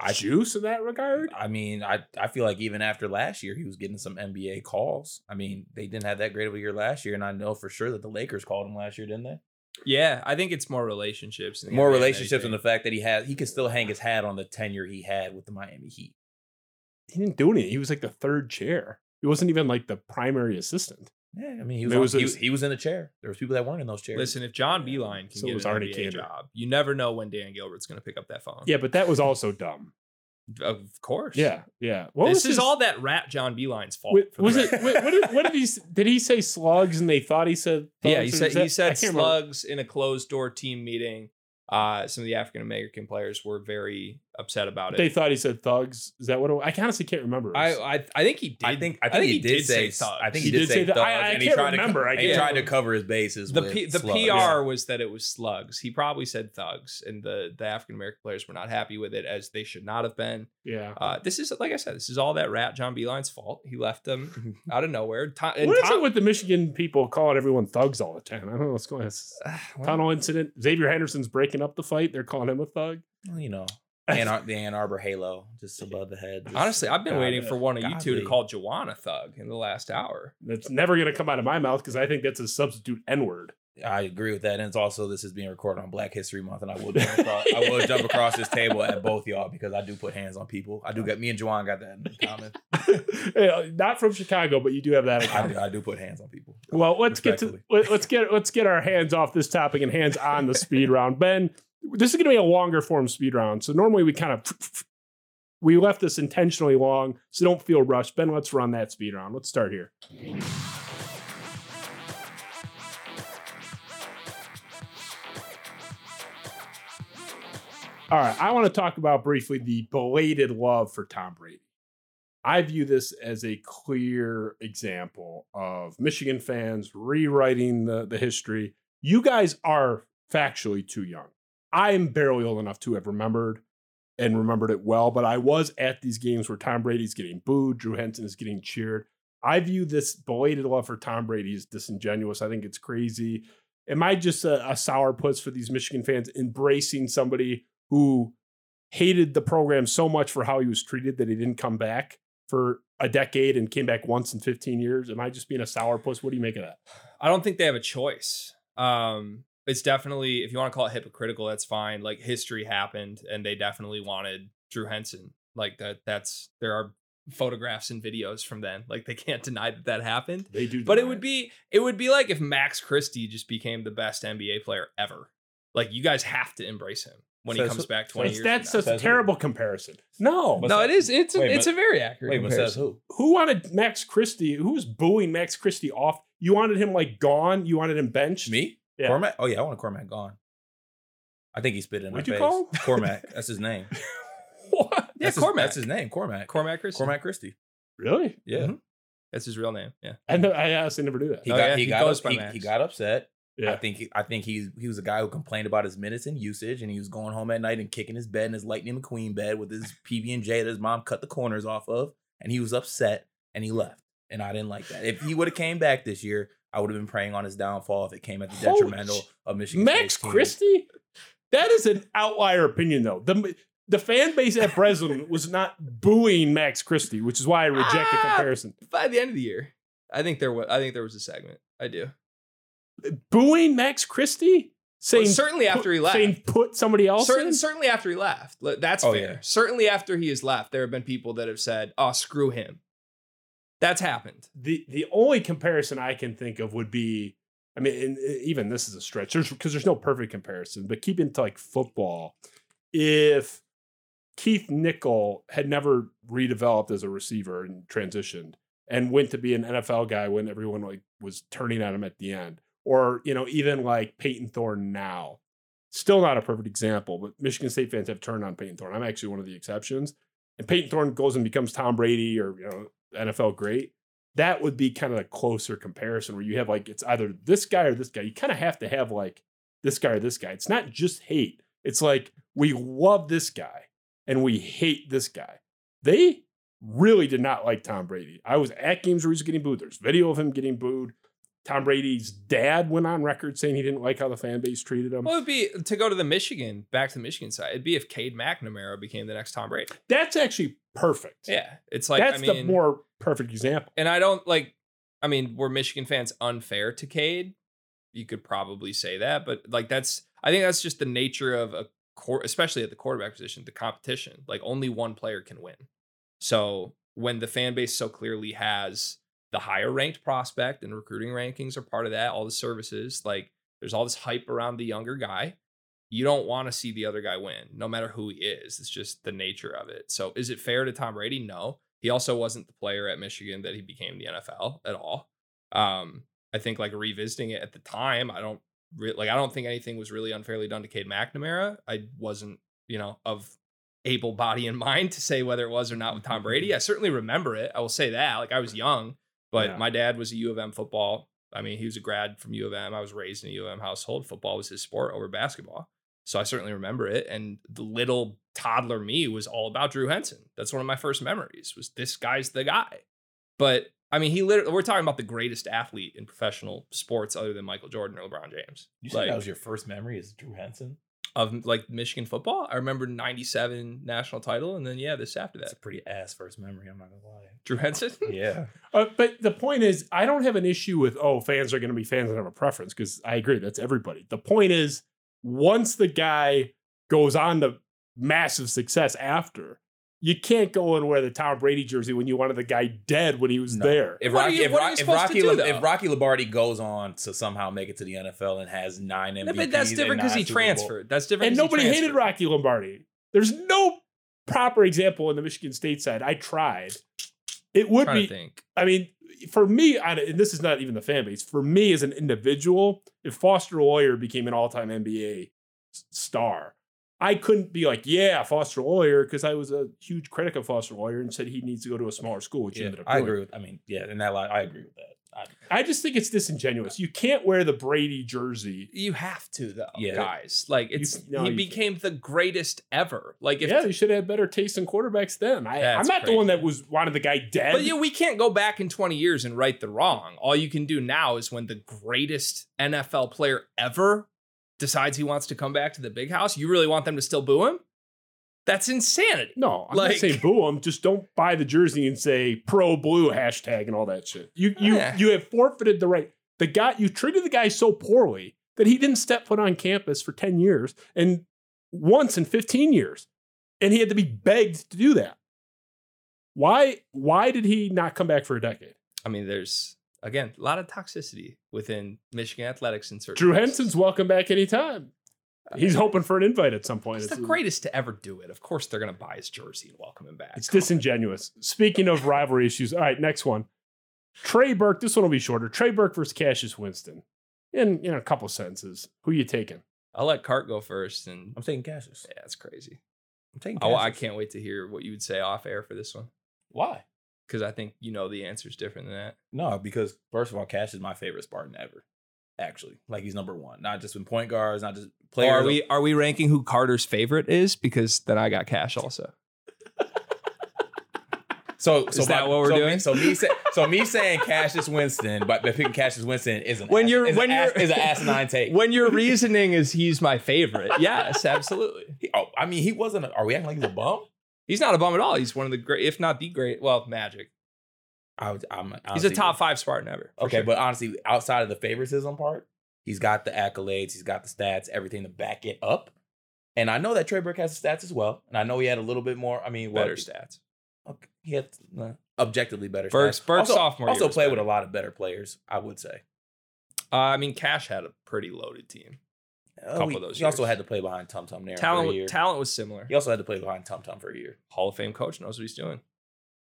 I, juice in that regard? I mean, I, I feel like even after last year, he was getting some N B A calls. I mean, they didn't have that great of a year last year, and I know for sure that the Lakers called him last year, didn't they? Yeah, I think it's more relationships. More relationships and the fact that he has, he can still hang his hat on the tenure he had with the Miami Heat. he didn't do anything. He was like the third chair. He wasn't even like the primary assistant. Yeah, I mean, he was, on, was he, he was in a chair. There was people that weren't in those chairs. Listen, if John Beilein can so get an already N B A job, you never know when Dan Gilbert's going to pick up that phone. Yeah, but that was also dumb. Of course. Yeah, yeah. What this is his... all that rat John Beilein's fault. Wait, was it? Wait, what, did, what did he? Did he say slugs? And they thought he said. Yeah, he said he said slugs remember. In a closed door team meeting. Uh, some of the African American players were very upset about it. They thought he said thugs. Is that what it was? I honestly can't remember. I, I I think he did. I think I think, I think he, he did, did say thugs. I think he, he did, did say thugs. I, I and he tried remember. To I and he tried to cover his bases. The with P, the slugs. P R yeah. was that it was slugs. He probably said thugs, and the, the African American players were not happy with it, as they should not have been. Yeah. Uh, this is like I said. This is all that rat John Beilein's fault. He left them out of nowhere. Tom, and what Tom, is it with the Michigan people calling everyone thugs all the time? I don't know what's going on. Tunnel incident. Xavier Henderson's breaking up the fight, they're calling him a thug. Well, you know, Ann Ar- the Ann Arbor halo just above the head. Just honestly, I've been waiting it. for one of God you two me. to call Juwan a thug in the last hour. That's never going to come out of my mouth because I think that's a substitute N-word. I agree with that, and it's also this is being recorded on Black History Month, and I will jump across, I will jump across this table at both y'all because I do put hands on people. I do get me and Juwan got that in common. You know, not from Chicago, but you do have that. In common. I, do, I do put hands on people. Well, let's get to let's get let's get our hands off this topic and hands on the speed round. Ben, this is going to be a longer form speed round, so normally we kind of we left this intentionally long, so don't feel rushed. Ben, let's run that speed round. Let's start here. All right, I want to talk about briefly the belated love for Tom Brady. I view this as a clear example of Michigan fans rewriting the, the history. You guys are factually too young. I am barely old enough to have remembered and remembered it well, but I was at these games where Tom Brady's getting booed, Drew Henson is getting cheered. I view this belated love for Tom Brady as disingenuous. I think it's crazy. Am I just a, a sourpuss for these Michigan fans embracing somebody who hated the program so much for how he was treated that he didn't come back for a decade and came back once in fifteen years? Am I just being a sourpuss? What do you make of that? I don't think they have a choice. Um, it's definitely, if you want to call it hypocritical, that's fine. Like, history happened, and they definitely wanted Drew Henson. Like, that. That's there are photographs and videos from then. Like, they can't deny that that happened. They do. But it would be it would be like if Max Christie just became the best N B A player ever. Like, you guys have to embrace him. When says, he comes back twenty years, that's a terrible comparison. No, no, it is. It's wait, a, it's but, a very accurate. Wait, comparison. Says who? Who wanted Max Christie? Who was booing Max Christie off? You wanted him like gone. You wanted him benched. Me, yeah. Cormac. Oh yeah, I want Cormac gone. I think he spit in my face. What'd you call him? Cormac. That's his name. What? That's yeah, his, Cormac. That's his name. Cormac. Cormac Christie. Cormac Christie. Really? Yeah. Mm-hmm. That's his real name. Yeah. I know, I honestly never knew that. He oh, got. Yeah, he, he, got up, he, he got upset. Yeah. I think he, I think he's he was a guy who complained about his minutes and usage, and he was going home at night and kicking his bed in his Lightning McQueen bed with his P B and J that his mom cut the corners off of, and he was upset and he left. And I didn't like that. If he would have came back this year, I would have been praying on his downfall if it came at the Holy detrimental sh- of Michigan State. Max Christie? That is an outlier opinion, though. The the fan base at Breslin was not booing Max Christie, which is why I reject ah, the comparison. By the end of the year, I think there was I think there was a segment. I do. Booing Max Christie, saying well, certainly after put, he left, saying put somebody else Certain, in. Certainly after he left, that's oh, fair. Yeah. Certainly after he has left, there have been people that have said, "Oh, screw him." That's happened. The the only comparison I can think of would be, I mean, and even this is a stretch because there's, there's no perfect comparison. But keep into like football, if Keith Nickel had never redeveloped as a receiver and transitioned and went to be an N F L guy when everyone like was turning on him at the end. Or, you know, even like Peyton Thorne now. Still not a perfect example, but Michigan State fans have turned on Peyton Thorne. I'm actually one of the exceptions. And Peyton Thorne goes and becomes Tom Brady or, you know, N F L great. That would be kind of a closer comparison where you have like, it's either this guy or this guy. You kind of have to have like this guy or this guy. It's not just hate. It's like, we love this guy and we hate this guy. They really did not like Tom Brady. I was at games where he was getting booed. There's video of him getting booed. Tom Brady's dad went on record saying he didn't like how the fan base treated him. Well, it'd be to go to the Michigan, back to the Michigan side. It'd be if Cade McNamara became the next Tom Brady. That's actually perfect. Yeah. It's like, that's I mean, the more perfect example. And I don't like, I mean, were Michigan fans unfair to Cade? You could probably say that, but like, that's, I think that's just the nature of a core, especially at the quarterback position, the competition, like only one player can win. So when the fan base so clearly has the higher ranked prospect, and recruiting rankings are part of that, all the services, like there's all this hype around the younger guy. You don't want to see the other guy win, no matter who he is. It's just the nature of it. So is it fair to Tom Brady? No. He also wasn't the player at Michigan that he became the N F L at all. Um, I think like revisiting it at the time, I don't re- like, I don't think anything was really unfairly done to Cade McNamara. I wasn't, you know, of able body and mind to say whether it was or not with Tom Brady. I certainly remember it. I will say that, like, I was young, but yeah. My dad was a U of M football. I mean, he was a grad from U of M. I was raised in a U of M household. Football was his sport over basketball. So I certainly remember it. And the little toddler me was all about Drew Henson. That's one of my first memories, was this guy's the guy. But I mean, he literally, we're talking about the greatest athlete in professional sports other than Michael Jordan or LeBron James. You said like, that was your first memory is Drew Henson? Of like Michigan football. I remember ninety-seven national title. And then, yeah, this after that. It's a pretty ass first memory. I'm not going to lie. Drew Henson? Yeah. Uh, but the point is, I don't have an issue with, oh, fans are going to be fans that have a preference, because I agree. That's everybody. The point is, once the guy goes on to massive success after, you can't go and wear the Tom Brady jersey when you wanted the guy dead when he was no. there. If Rocky, you, if, Rocky, if, Rocky La, if Rocky Lombardi goes on to somehow make it to the N F L and has nine M V Ps, no, but that's different because he transferred. That's different. And nobody hated Rocky Lombardi. There's no proper example in the Michigan State side. I tried. It would be. Think. I mean, for me, I, and this is not even the fan base. For me, as an individual, if Foster Lawyer became an all-time N B A star, I couldn't be like, yeah, Foster Lawyer, because I was a huge critic of Foster Lawyer and said he needs to go to a smaller school, which yeah, ended up doing. I agree with, I mean, yeah, in that line, I agree with that. I, I just think it's disingenuous. You can't wear the Brady jersey. You have to, though, yeah. guys. Like, it's you, no, he became can't. the greatest ever. Like, if, yeah, you should have better taste in quarterbacks then. I, I'm not crazy. the one that was wanted the guy dead. But yeah, we can't go back in twenty years and right the wrong. All you can do now is when the greatest N F L player ever decides he wants to come back to the big house, you really want them to still boo him? That's insanity. No, I'm like, not saying boo him. Just don't buy the jersey and say pro blue hashtag and all that shit. You you eh. you have forfeited the right. The guy, you treated the guy so poorly that he didn't step foot on campus for ten years and once in fifteen years. And he had to be begged to do that. Why why did he not come back for a decade? I mean, there's Again, a lot of toxicity within Michigan athletics in certain Drew places. Henson's welcome back anytime. He's hoping for an invite at some point. He's it's the greatest to ever do it. Of course, they're going to buy his jersey and welcome him back. It's Come disingenuous. On. Speaking of rivalry issues, all right, next one. Trey Burke. This one will be shorter. Trey Burke versus Cassius Winston. In you know a couple sentences, who are you taking? I'll let Cart go first, and I'm taking Cassius. Yeah, that's crazy. I'm taking. Cassius. Oh, I can't wait to hear what you would say off air for this one. Why? Because I think, you know, the answer is different than that. No, because first of all, Cash is my favorite Spartan ever. Actually, like he's number one, not just in point guards, not just players. Are we are we ranking who Carter's favorite is? Because then I got Cash also. So, is so that by, what we're so doing? Me, so me, say, so me saying Cassius Winston, but picking Cassius Winston isn't when you're is when an you're is an asinine take. When your reasoning is he's my favorite, yes, absolutely. He, oh, I mean, he wasn't. A, are we acting like he's a bum? He's not a bum at all. He's one of the great, if not the great, well, Magic. I would, I'm honestly, he's a top five Spartan ever. Okay, sure. But honestly, outside of the favoritism part, he's got the accolades, he's got the stats, everything to back it up. And I know that Trey Burke has the stats as well. And I know he had a little bit more, I mean, better what, stats. Okay, he had uh, objectively better Burke's, stats. Burke's also, sophomore also year. Also played better. With a lot of better players, I would say. Uh, I mean, Cash had a pretty loaded team. Uh, couple we, of those he years. also had to play behind Tum Tum there. Talent, for a year. talent was similar. He also had to play behind Tum Tum for a year. Hall of Fame coach knows what he's doing.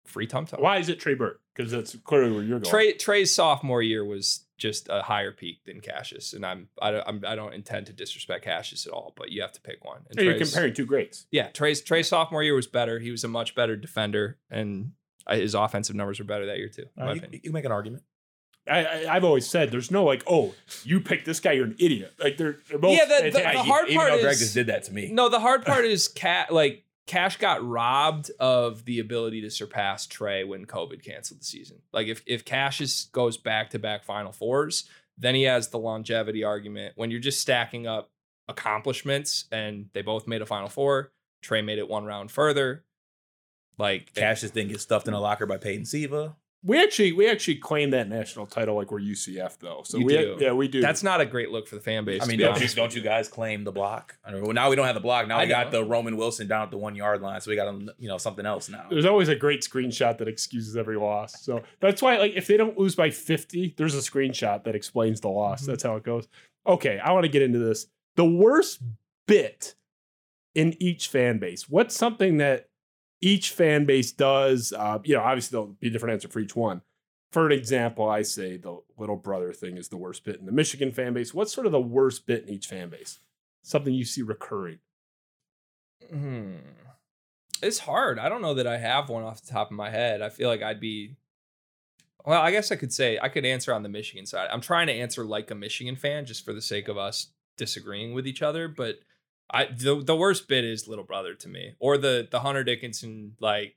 Free Tum Tum. Why is it Trey Burke? Because that's clearly where you're going. Trey Trey's sophomore year was just a higher peak than Cassius, and I'm I don't I'm, I don't intend to disrespect Cassius at all, but you have to pick one. And so you're comparing two greats. Yeah, Trey's Trey's sophomore year was better. He was a much better defender, and his offensive numbers were better that year too. Uh, you, you make an argument. I, I, I've always said there's no like, oh, you picked this guy, you're an idiot. Like they're, they're both, yeah. The, the, the hard even part though Greg is, just did that to me. No, the hard part is Cat. Like Cash got robbed of the ability to surpass Trey when COVID canceled the season. Like if if Cash is, goes back to back Final Fours, then he has the longevity argument. When you're just stacking up accomplishments, and they both made a Final Four. Trey made it one round further. Like Cash just didn't get stuffed in a locker by Peyton Siva. We actually we actually claim that national title like we're U C F though, so you we do. yeah we do. That's not a great look for the fan base. I mean, don't you, don't you guys claim the block? I don't know. Now we don't have the block. Now we I got know. the Roman Wilson down at the one yard line, so we got you know something else now. There's always a great screenshot that excuses every loss, so that's why like if they don't lose by fifty, there's a screenshot that explains the loss. Mm-hmm. That's how it goes. Okay, I want to get into this. The worst bit in each fan base. What's something that each fan base does, uh, you know, obviously there'll be a different answer for each one. For an example, I say the little brother thing is the worst bit in the Michigan fan base. What's sort of the worst bit in each fan base? Something you see recurring. Hmm. It's hard. I don't know that I have one off the top of my head. I feel like I'd be, well, I guess I could say, I could answer on the Michigan side. I'm trying to answer like a Michigan fan just for the sake of us disagreeing with each other, but I the, the worst bit is little brother to me, or the the Hunter Dickinson, like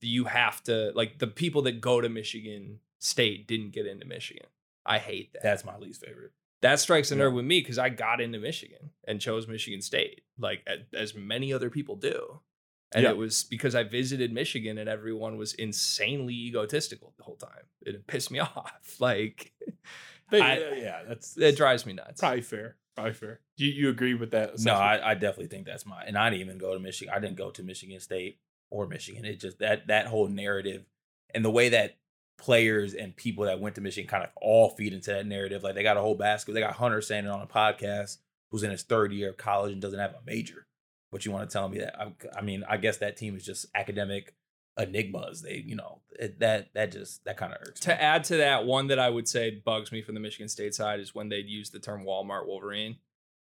you have to like the people that go to Michigan State didn't get into Michigan. I hate that. That's my least favorite. That strikes a nerve yeah. with me because I got into Michigan and chose Michigan State, like as many other people do. And yeah. it was because I visited Michigan and everyone was insanely egotistical the whole time. It pissed me off. Like, but, I, yeah, yeah, that's it drives me nuts. Probably fair. Probably fair. Do you, you agree with that assessment? No, I, I definitely think that's mine. And I didn't even go to Michigan. I didn't go to Michigan State or Michigan. It just that that whole narrative and the way that players and people that went to Michigan kind of all feed into that narrative. Like they got a whole basket. They got Hunter saying it on a podcast who's in his third year of college and doesn't have a major. But you want to tell me that? I, I mean, I guess that team is just academic enigmas. They, you know, it, that that just that kind of irks me. To add to that, one that I would say bugs me from the Michigan State side is when they'd use the term Walmart Wolverine.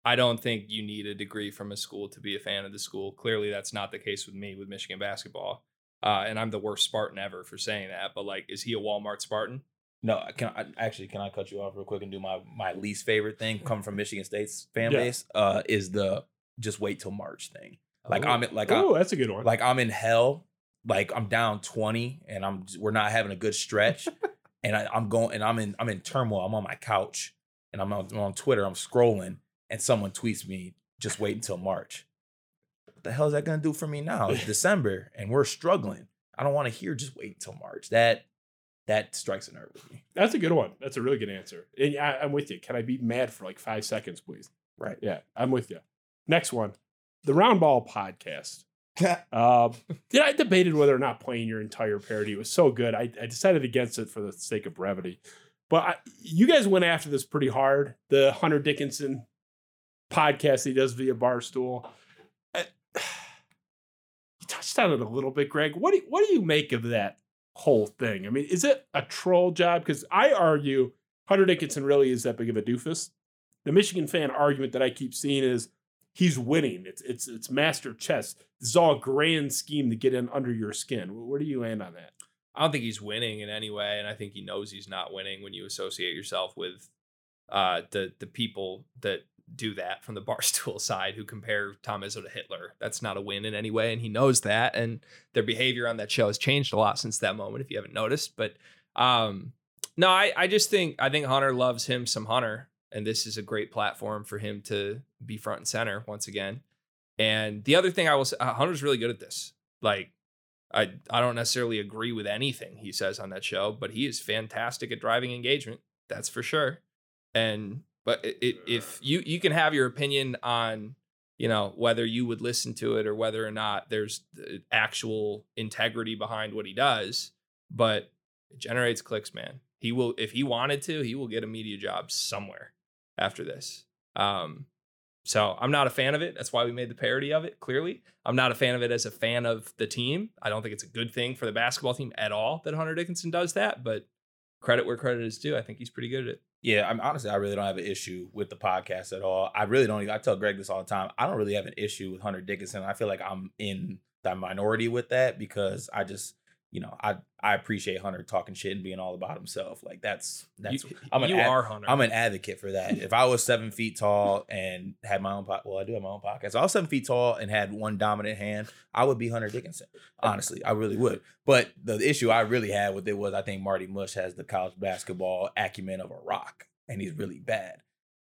I don't think you need a degree from a school to be a fan of the school. Clearly, that's not the case with me with Michigan basketball, uh, and I'm the worst Spartan ever for saying that. But like, is he a Walmart Spartan? No, can I, actually can I cut you off real quick and do my my least favorite thing coming from Michigan State's fan yeah. base uh, is the just wait till March thing. Like Ooh. I'm like oh that's a good one. Like I'm in hell. Like I'm down twenty and I'm we're not having a good stretch, and I, I'm going and I'm in I'm in turmoil. I'm on my couch and I'm on, I'm on Twitter. I'm scrolling and someone tweets me, "Just wait until March." What the hell is that gonna do for me now? It's December and we're struggling. I don't want to hear "just wait until March." That that strikes a nerve with me. That's a good one. That's a really good answer. And I, I'm with you. Can I be mad for like five seconds, please? Right. Yeah, I'm with you. Next one, the Round Ball podcast. uh, yeah, I debated whether or not playing your entire parody was so good. I, I decided against it for the sake of brevity. But I, you guys went after this pretty hard. The Hunter Dickinson podcast he does via Barstool. I, you touched on it a little bit, Greg. What do, what do you make of that whole thing? I mean, is it a troll job? Because I argue Hunter Dickinson really is that big of a doofus. The Michigan fan argument that I keep seeing is, he's winning. It's it's it's master chess. This is all a grand scheme to get in under your skin. Where do you land on that? I don't think he's winning in any way, and I think he knows he's not winning when you associate yourself with uh, the the people that do that from the Barstool side who compare Tom Izzo to Hitler. That's not a win in any way, and he knows that. And their behavior on that show has changed a lot since that moment, if you haven't noticed. But um, no, I, I just think I think Hunter loves him some Hunter. And this is a great platform for him to be front and center once again. And the other thing I will say, Hunter's really good at this. Like, I, I don't necessarily agree with anything he says on that show, but he is fantastic at driving engagement. That's for sure. And, but it, it, if you, you can have your opinion on, you know, whether you would listen to it or whether or not there's actual integrity behind what he does, but it generates clicks, man. He will, if he wanted to, he will get a media job somewhere after this. Um, so I'm not a fan of it. That's why we made the parody of it. Clearly, I'm not a fan of it as a fan of the team. I don't think it's a good thing for the basketball team at all that Hunter Dickinson does that, but credit where credit is due. I think he's pretty good at it. Yeah. I'm honestly, I really don't have an issue with the podcast at all. I really don't even, I tell Greg this all the time. I don't really have an issue with Hunter Dickinson. I feel like I'm in the minority with that because I just, you know, I, I appreciate Hunter talking shit and being all about himself. Like that's that's you, I'm an you ad, are Hunter. I'm an advocate for that. If I was seven feet tall and had my own po- well, I do have my own podcast. If I was seven feet tall and had one dominant hand, I would be Hunter Dickinson. Honestly, I really would. But the issue I really had with it was I think Marty Mush has the college basketball acumen of a rock, and he's really bad.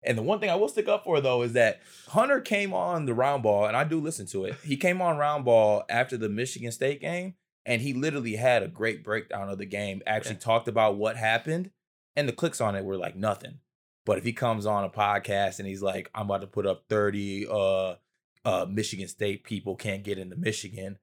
And the one thing I will stick up for, though, is that Hunter came on the Round Ball, and I do listen to it. He came on Round Ball after the Michigan State game. And he literally had a great breakdown of the game, actually yeah. talked about what happened, and the clicks on it were like nothing. But if he comes on a podcast and he's like, I'm about to put up thirty uh, uh, Michigan State people can't get into Michigan,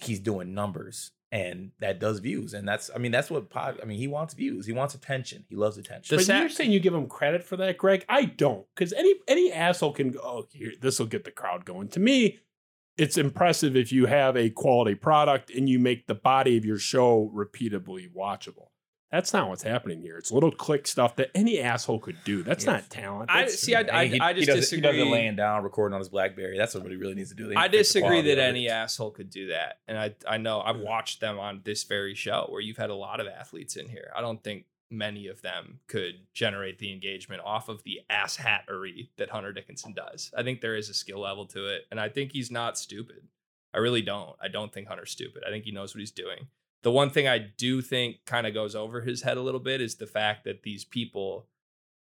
he's doing numbers. And that does views. And that's, I mean, that's what, pod, I mean, he wants views. He wants attention. He loves attention. But you're saying you give him credit for that, Greg? I don't. Because any any asshole can go, oh, here, this will get the crowd going. To me, it's impressive if you have a quality product and you make the body of your show repeatably watchable. That's not what's happening here. It's little click stuff that any asshole could do. That's yeah. not talent. That's I see. I, I, he, I just he disagree. He doesn't laying down, recording on his BlackBerry. That's what he really needs to do. I disagree that any asshole could do that. And I, I know I've watched them on this very show where you've had a lot of athletes in here. I don't think many of them could generate the engagement off of the asshattery that Hunter Dickinson does. I think there is a skill level to it, and I think he's not stupid. I really don't. I don't think Hunter's stupid. I think he knows what he's doing. The one thing I do think kind of goes over his head a little bit is the fact that these people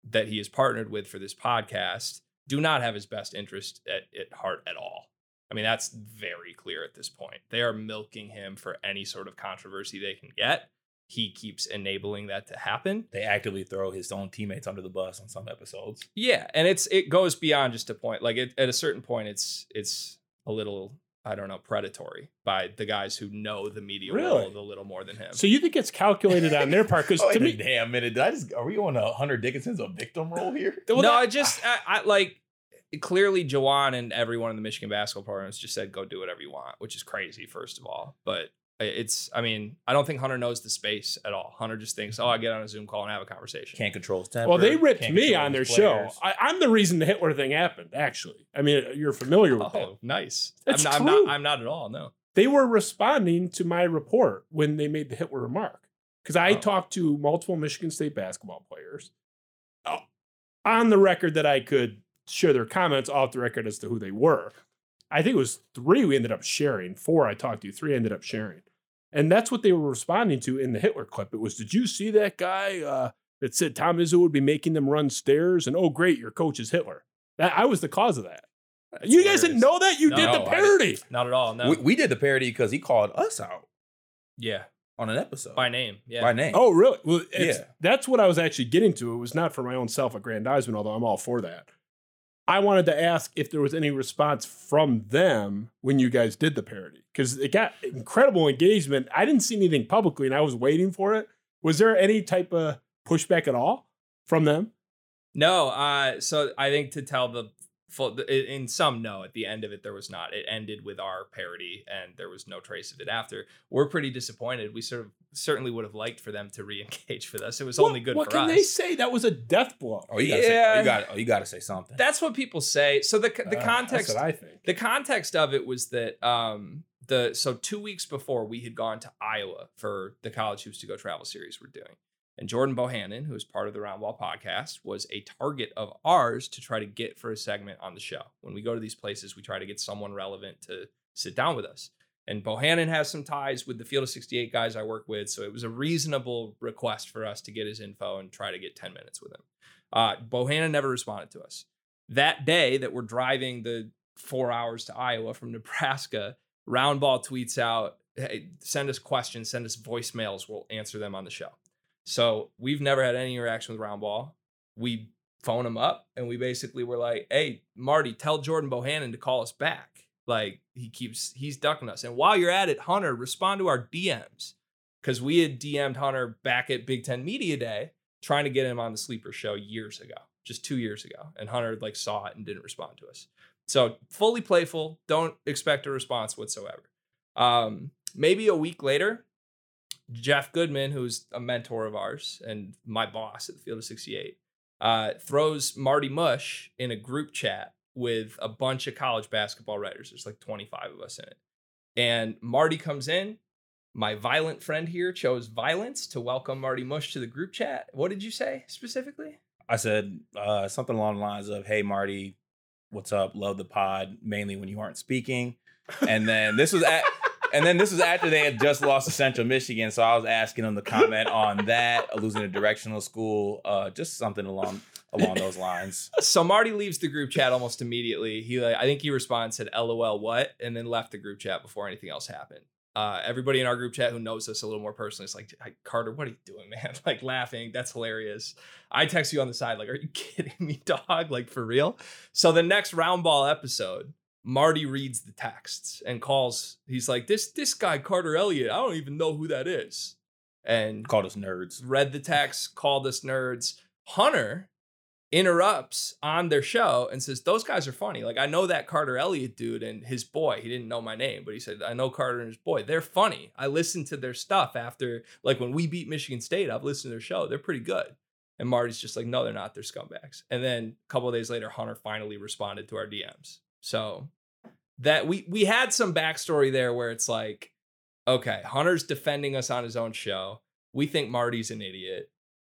that he has partnered with for this podcast do not have his best interest at, at heart at all. I mean, that's very clear at this point. They are milking him for any sort of controversy they can get. He keeps enabling that to happen. They actively throw his own teammates under the bus on some episodes. Yeah, and it's it goes beyond just a point. Like it, at a certain point, it's it's a little... I don't know, predatory by the guys who know the media really? world a little more than him. So you think it's calculated on their part? Because oh, to me, damn minute, did I just are we on a Hunter Dickinson's a victim role here? Well, no, that, I just I, I like clearly Juwan and everyone in the Michigan basketball programs just said go do whatever you want, which is crazy, first of all. But it's I mean I don't think Hunter knows the space at all. Hunter just thinks oh I get on a Zoom call and have a conversation. Can't control his temper. Well, they ripped me on their players. show. I, I'm the reason the Hitler thing happened. Actually, I mean you're familiar with oh, that. Nice. That's I'm, not, I'm not. I'm not at all. No. They were responding to my report when they made the Hitler remark because I oh. talked to multiple Michigan State basketball players oh, on the record that I could share their comments off the record as to who they were. I think it was three we ended up sharing. Four I talked to. Three ended up sharing. And that's what they were responding to in the Hitler clip. It was, did you see that guy uh, that said Tom Izzo would be making them run stairs? And, oh, great, your coach is Hitler. That, I was the cause of that. That's you hilarious. Guys didn't know that? You no, did the parody. Not at all, no. We, we did the parody because he called us out. Yeah. On an episode. By name. Yeah. By name. Oh, really? Well, yeah. That's what I was actually getting to. It was not for my own self-aggrandizement, although I'm all for that. I wanted to ask if there was any response from them when you guys did the parody because it got incredible engagement. I didn't see anything publicly and I was waiting for it. Was there any type of pushback at all from them? No. Uh, so I think to tell the full in some, no, at the end of it, there was not. It ended with our parody and there was no trace of it after. We're pretty disappointed. We sort of certainly would have liked for them to re-engage with us. It was what, only good for us. What can they say? That was a death blow. Oh, you gotta yeah. say, you gotta, oh, you gotta say something. That's what people say. So the the uh, context, that's what I think. The context of it was that um, the so two weeks before we had gone to Iowa for the College Hoops to Go Travel Series we're doing, and Jordan Bohannon, who is part of the Roundball podcast, was a target of ours to try to get for a segment on the show. When we go to these places, we try to get someone relevant to sit down with us. And Bohannon has some ties with the Field of sixty-eight guys I work with. So it was a reasonable request for us to get his info and try to get ten minutes with him. Uh, Bohannon never responded to us. That day that we're driving the four hours to Iowa from Nebraska, Roundball tweets out, hey, send us questions, send us voicemails. We'll answer them on the show. So we've never had any interaction with Roundball. We phone him up and we basically were like, hey, Marty, tell Jordan Bohannon to call us back. Like he keeps, he's ducking us. And while you're at it, Hunter, respond to our D Ms. Because we had D M'd Hunter back at Big Ten Media Day, trying to get him on the Sleeper show years ago, just two years ago. And Hunter like saw it and didn't respond to us. So fully playful. Don't expect a response whatsoever. Um, maybe a week later, Jeff Goodman, who's a mentor of ours and my boss at the Field of sixty-eight, uh, throws Marty Mush in a group chat with a bunch of college basketball writers. There's like twenty-five of us in it. And Marty comes in. My violent friend here chose violence to welcome Marty Mush to the group chat. What did you say specifically? I said uh, something along the lines of, hey, Marty, what's up? Love the pod, mainly when you aren't speaking. And then this was at... And then this was after they had just lost to Central Michigan, so I was asking them to comment on that, losing a directional school, uh, just something along along those lines. So Marty leaves the group chat almost immediately. He, like, I think he responded, said, LOL, what? And then left the group chat before anything else happened. Uh, everybody in our group chat who knows us a little more personally is like, Carter, what are you doing, man? Like laughing. That's hilarious. I text you on the side. Like, are you kidding me, dog? Like for real? So the next round ball episode, Marty reads the texts and calls. He's like, this, this guy, Carter Elliott, I don't even know who that is. And called us nerds, read the text, called us nerds. Hunter interrupts on their show and says, those guys are funny. Like, I know that Carter Elliott dude and his boy. He didn't know my name, but he said, I know Carter and his boy. They're funny. I listened to their stuff after, like, when we beat Michigan State, I've listened to their show. They're pretty good. And Marty's just like, no, they're not. They're scumbags. And then a couple of days later, Hunter finally responded to our D Ms. So that we we had some backstory there where it's like, okay, Hunter's defending us on his own show. We think Marty's an idiot.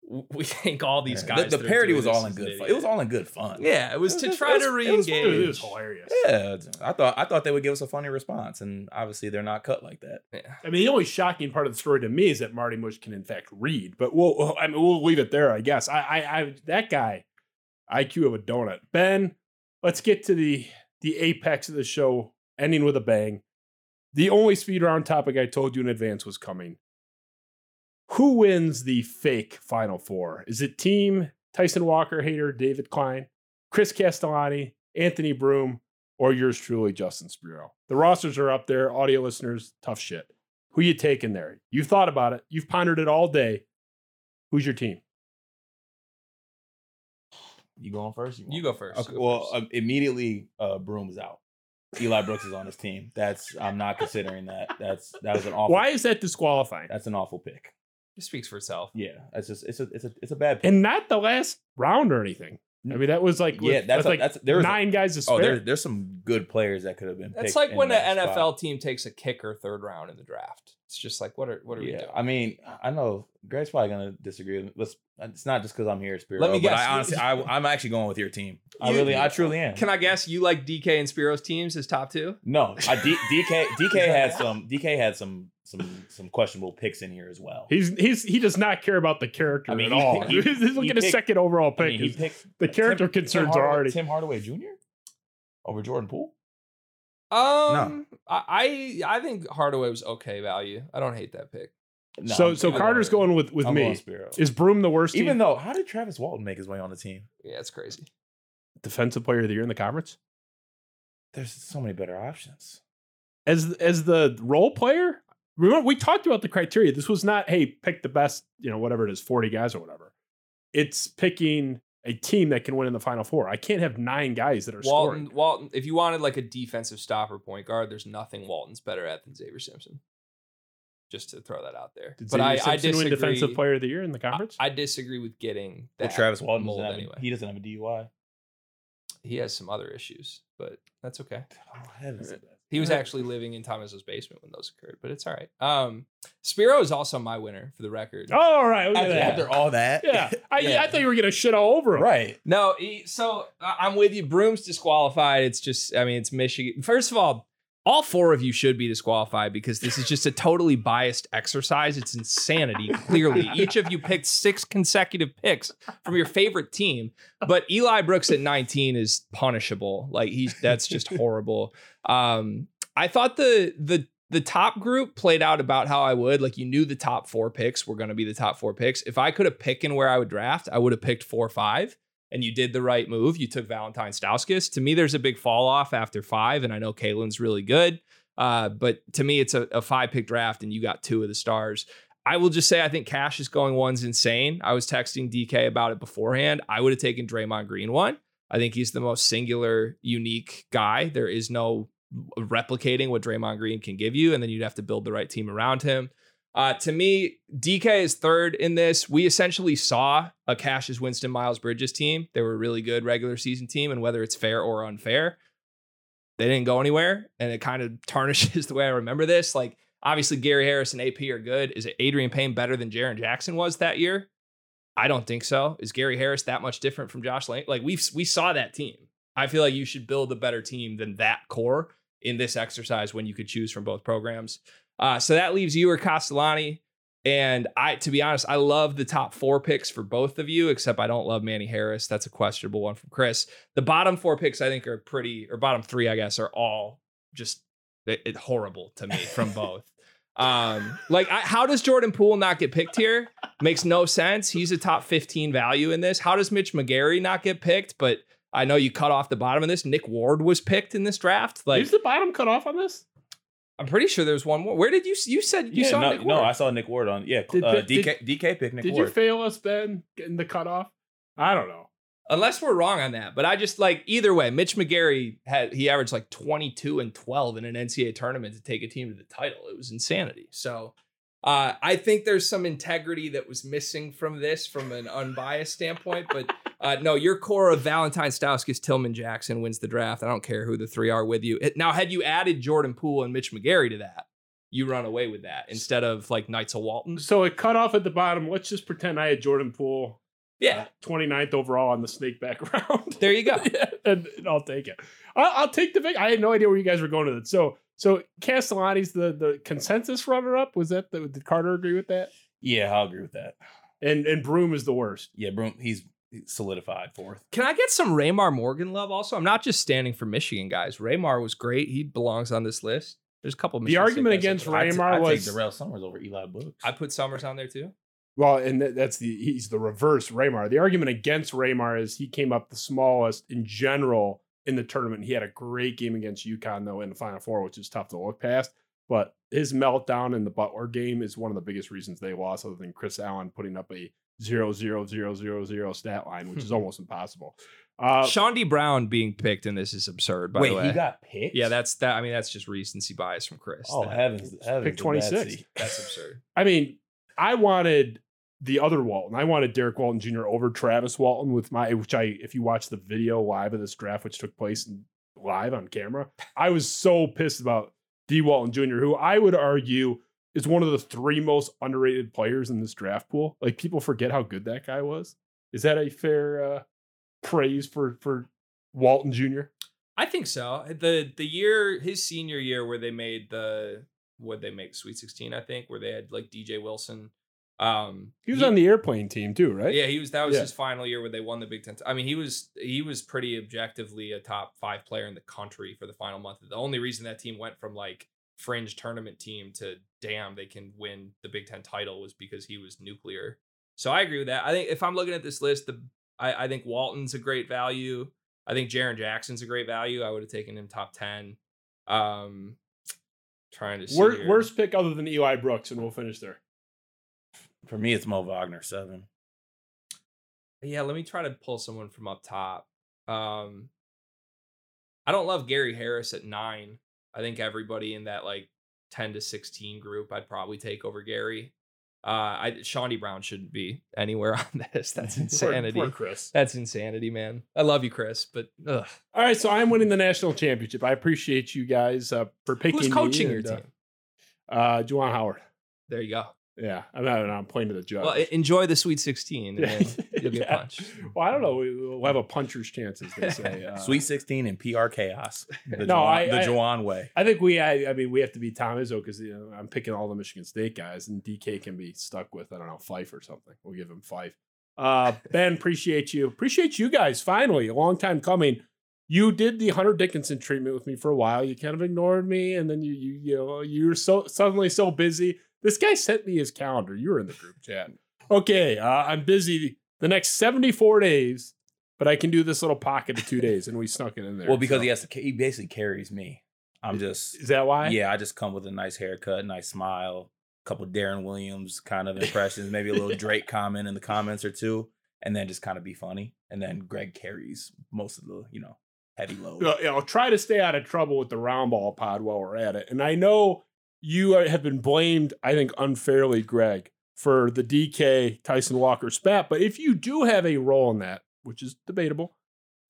We think all these guys. The, the parody was all in good fun. It was all in good fun. Yeah, it was, it was to just, try was, to re-engage. It was, it was hilarious. Yeah, I thought I thought they would give us a funny response, and obviously they're not cut like that. Yeah. I mean, the only shocking part of the story to me is that Marty Mush can in fact read, but we'll I mean we'll leave it there, I guess. I I, I that guy, I Q of a donut. Ben, let's get to the the apex of the show, ending with a bang. The only speed round topic I told you in advance was coming. Who wins the fake Final Four? Is it team Tyson Walker, hater, David Klein, Chris Castellani, Anthony Broom, or yours truly, Justin Spiro? The rosters are up there. Audio listeners, tough shit. Who you taking there? You've thought about it. You've pondered it all day. Who's your team? You going first? You, you go first. Okay, well, uh, immediately uh, Broom's out. Eli Brooks is on his team. That's I'm not considering that. That's that was an awful. Why is that disqualifying? That's an awful pick. It speaks for itself. Yeah, it's just it's a it's a it's a bad pick. And not the last round or anything. I mean, that was like yeah, with, that's, that's a, like that's there was nine a, guys to spare. Oh, there, there's some good players that could have been. That's picked like when an N F L spot. Team takes a kicker third round in the draft. It's just like what are what are yeah, we doing? I mean, I know Greg's probably gonna disagree with me. Let's. It's not just because I'm here, Spiro. Let me but guess. I honestly, I, I'm actually going with your team. You, I really, I truly am. Can I guess you like D K and Spiro's teams as top two? No, I, D, DK DK had some DK had some. Some some questionable picks in here as well. He's he's he does not care about the character I mean, at he, all. He, he's looking he at a second overall pick. I mean, he picked the character Tim, concerns Tim are already Tim Hardaway Junior over Jordan Poole. Um, no. I I think Hardaway was okay value. I don't hate that pick. No, so I'm so Carter's going with with I'm me. Is Broom the worst? Even team? Though, how did Travis Walton make his way on the team? Yeah, it's crazy. Defensive Player of the Year in the conference. There's so many better options. As as the role player. Remember, we talked about the criteria. This was not, hey, pick the best, you know, whatever it is, forty guys or whatever. It's picking a team that can win in the Final Four. I can't have nine guys that are Walton, scoring. Walton, if you wanted like a defensive stopper point guard, there's nothing Walton's better at than Xavier Simpson. Just to throw that out there. Did but Xavier I, Simpson I disagree. Win Defensive Player of the Year in the conference? I, I disagree with getting that. Well, Travis Walton doesn't have, anyway. He doesn't have a D U I. He has some other issues, but that's okay. Oh, that is He was actually living in Tom Izzo's basement when those occurred, but it's all right. Um, Spiro is also my winner for the record. Oh, all right. After, yeah. after all that. Yeah. I, yeah. I thought you were going to shit all over him. Right. No, he, so I'm with you. Broom's disqualified. It's just, I mean, it's Michigan. First of all, all four of you should be disqualified because this is just a totally biased exercise. It's insanity, clearly. Each of you picked six consecutive picks from your favorite team, but Eli Brooks at nineteen is punishable. Like he's that's just horrible. Um, I thought the the the top group played out about how I would. Like you knew the top four picks were going to be the top four picks. If I could have picked in where I would draft, I would have picked four or five. And you did the right move. You took Valentine Stauskas. To me, there's a big fall off after five, and I know Kalen's really good. Uh, but to me, it's a, a five-pick draft, and you got two of the stars. I will just say I think Cash is going one's insane. I was texting D K about it beforehand. I would have taken Draymond Green one. I think he's the most singular, unique guy. There is no replicating what Draymond Green can give you, and then you'd have to build the right team around him. Uh, to me, D K is third in this. We essentially saw a Cassius Winston Miles Bridges team. They were a really good regular season team, and whether it's fair or unfair, they didn't go anywhere, and it kind of tarnishes the way I remember this. Like, obviously, Gary Harris and A P are good. Is it Adrian Payne better than Jaren Jackson was that year? I don't think so. Is Gary Harris that much different from Josh Lane? Like, we we saw that team. I feel like you should build a better team than that core in this exercise when you could choose from both programs. Uh, so that leaves you or Castellani. And I, to be honest, I love the top four picks for both of you, except I don't love Manny Harris. That's a questionable one from Chris. The bottom four picks, I think, are pretty, or bottom three, I guess, are all just it, it horrible to me from both. Um, like, I, how does Jordan Poole not get picked here? Makes no sense. He's a top fifteen value in this. How does Mitch McGarry not get picked? But I know you cut off the bottom of this. Nick Ward was picked in this draft. Like, is the bottom cut off on this? I'm pretty sure there's one more. Where did you you said you yeah, saw no, Nick Ward? No, I saw Nick Ward on. Yeah, did, uh, did, D K did, D K picked Nick did Ward. Did you fail us then getting the cutoff? I don't know. Unless we're wrong on that, but I just like either way. Mitch McGarry had he averaged like twenty-two and twelve in an N C A A tournament to take a team to the title. It was insanity. So uh, I think there's some integrity that was missing from this from an unbiased standpoint. But uh, no, your core of Valentine, Stauskas, Tillman, Jackson wins the draft. I don't care who the three are with you. Now, had you added Jordan Poole and Mitch McGarry to that, you run away with that instead of like Knights of Walton. So it cut off at the bottom. Let's just pretend I had Jordan Poole. Yeah, uh, twenty-ninth overall on the snake back round. There you go. yeah, and, and I'll take it. I'll, I'll take the big. I had no idea where you guys were going with it. So, so Castellani's the the consensus runner up. Was that the, did Carter agree with that? Yeah, I'll agree with that. And and Broom is the worst. Yeah, Broom. He's solidified fourth. Can I get some Raymar Morgan love? Also, I'm not just standing for Michigan guys. Raymar was great. He belongs on this list. There's a couple. Of Michigan the argument against Raymar was Darrell Summers over Eli Brooks. I put Summers on there too. Well, and that's the he's the reverse Raymar. The argument against Raymar is he came up the smallest in general in the tournament. He had a great game against UConn, though, in the Final Four, which is tough to look past. But his meltdown in the Butler game is one of the biggest reasons they lost, other than Chris Allen putting up a zero zero zero zero zero stat line, which is almost impossible. Uh, Shondi Brown being picked in this is absurd, by wait, the way. Wait, he got picked? Yeah, that's that. I mean, that's just recency bias from Chris. Oh, heavens. Pick twenty-six. That's absurd. I mean, I wanted the other Walton. I wanted Derrick Walton Junior over Travis Walton with my, which I, if you watch the video live of this draft, which took place live on camera, I was so pissed about D Walton Junior, who I would argue is one of the three most underrated players in this draft pool. Like, people forget how good that guy was. Is that a fair uh, praise for, for Walton Junior? I think so. The, the year, his senior year where they made the, would they make Sweet sixteen, I think, where they had like D J Wilson. Um, he was he, on the airplane team too, right? Yeah, he was. That was yeah. his final year where they won the Big Ten. I mean, he was he was pretty objectively a top five player in the country for the final month. The only reason that team went from like fringe tournament team to damn, they can win the Big Ten title was because he was nuclear. So I agree with that. I think if I'm looking at this list, the I, I think Walton's a great value. I think Jaren Jackson's a great value. I would have taken him top ten. Um, Trying to see Wor- worst pick other than Eli Brooks, and we'll finish there. For me, it's Mo Wagner seven. Yeah, let me try to pull someone from up top. Um, I don't love Gary Harris at nine. I think everybody in that like ten to sixteen group, I'd probably take over Gary. Uh, I Shondi Brown shouldn't be anywhere on this. That's insanity. Poor, poor Chris. That's insanity, man. I love you, Chris, but ugh. All right, so I'm winning the national championship. I appreciate you guys uh, for picking me. Who's coaching me and, your team? Uh, uh, Juwan Howard. There you go. Yeah, I'm not. I'm playing to the judge. Well, enjoy the Sweet sixteen, and then you'll get yeah. punched. Well, I don't know. We'll have a puncher's chance, as they say. Uh, Sweet sixteen and P R chaos. The no, Juwan, I, the Juwan way. I think we. I, I mean, we have to be Tom Izzo because you know, I'm picking all the Michigan State guys, and D K can be stuck with I don't know Fife or something. We'll give him Fife. Uh, Ben, appreciate you. Appreciate you guys. Finally, a long time coming. You did the Hunter Dickinson treatment with me for a while. You kind of ignored me, and then you you you know you were so suddenly so busy. This guy sent me his calendar. You were in the group chat. Okay, uh, I'm busy the next seventy-four days, but I can do this little pocket of two days, and we snuck it in there. Well, because so. he has to, he basically carries me. I'm just. Is that why? Yeah, I just come with a nice haircut, nice smile, a couple of Darren Williams kind of impressions, maybe a little Drake comment in the comments or two, and then just kind of be funny. And then Greg carries most of the, you know, heavy load. I'll try to stay out of trouble with the round ball pod while we're at it, and I know. You have been blamed, I think, unfairly, Greg, for the D K Tyson Walker spat. But if you do have a role in that, which is debatable,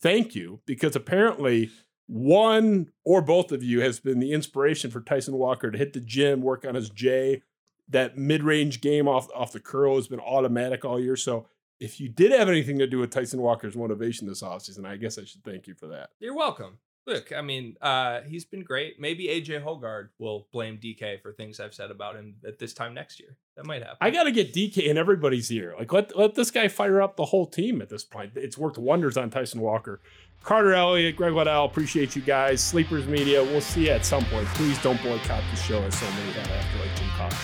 thank you, because apparently one or both of you has been the inspiration for Tyson Walker to hit the gym, work on his J. That mid-range game off, off the curl has been automatic all year. So if you did have anything to do with Tyson Walker's motivation this offseason, I guess I should thank you for that. You're welcome. Look, I mean, uh, he's been great. Maybe A J Hogard will blame D K for things I've said about him at this time next year. That might happen. I got to get D K in everybody's ear. Like, let let this guy fire up the whole team at this point. It's worked wonders on Tyson Walker. Carter Elliott, Greg Waddell, appreciate you guys. Sleepers Media, we'll see you at some point. Please don't boycott the show as so many have after like Jim Cox.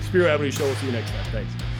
Spiro Avenue Show, we'll see you next time. Thanks.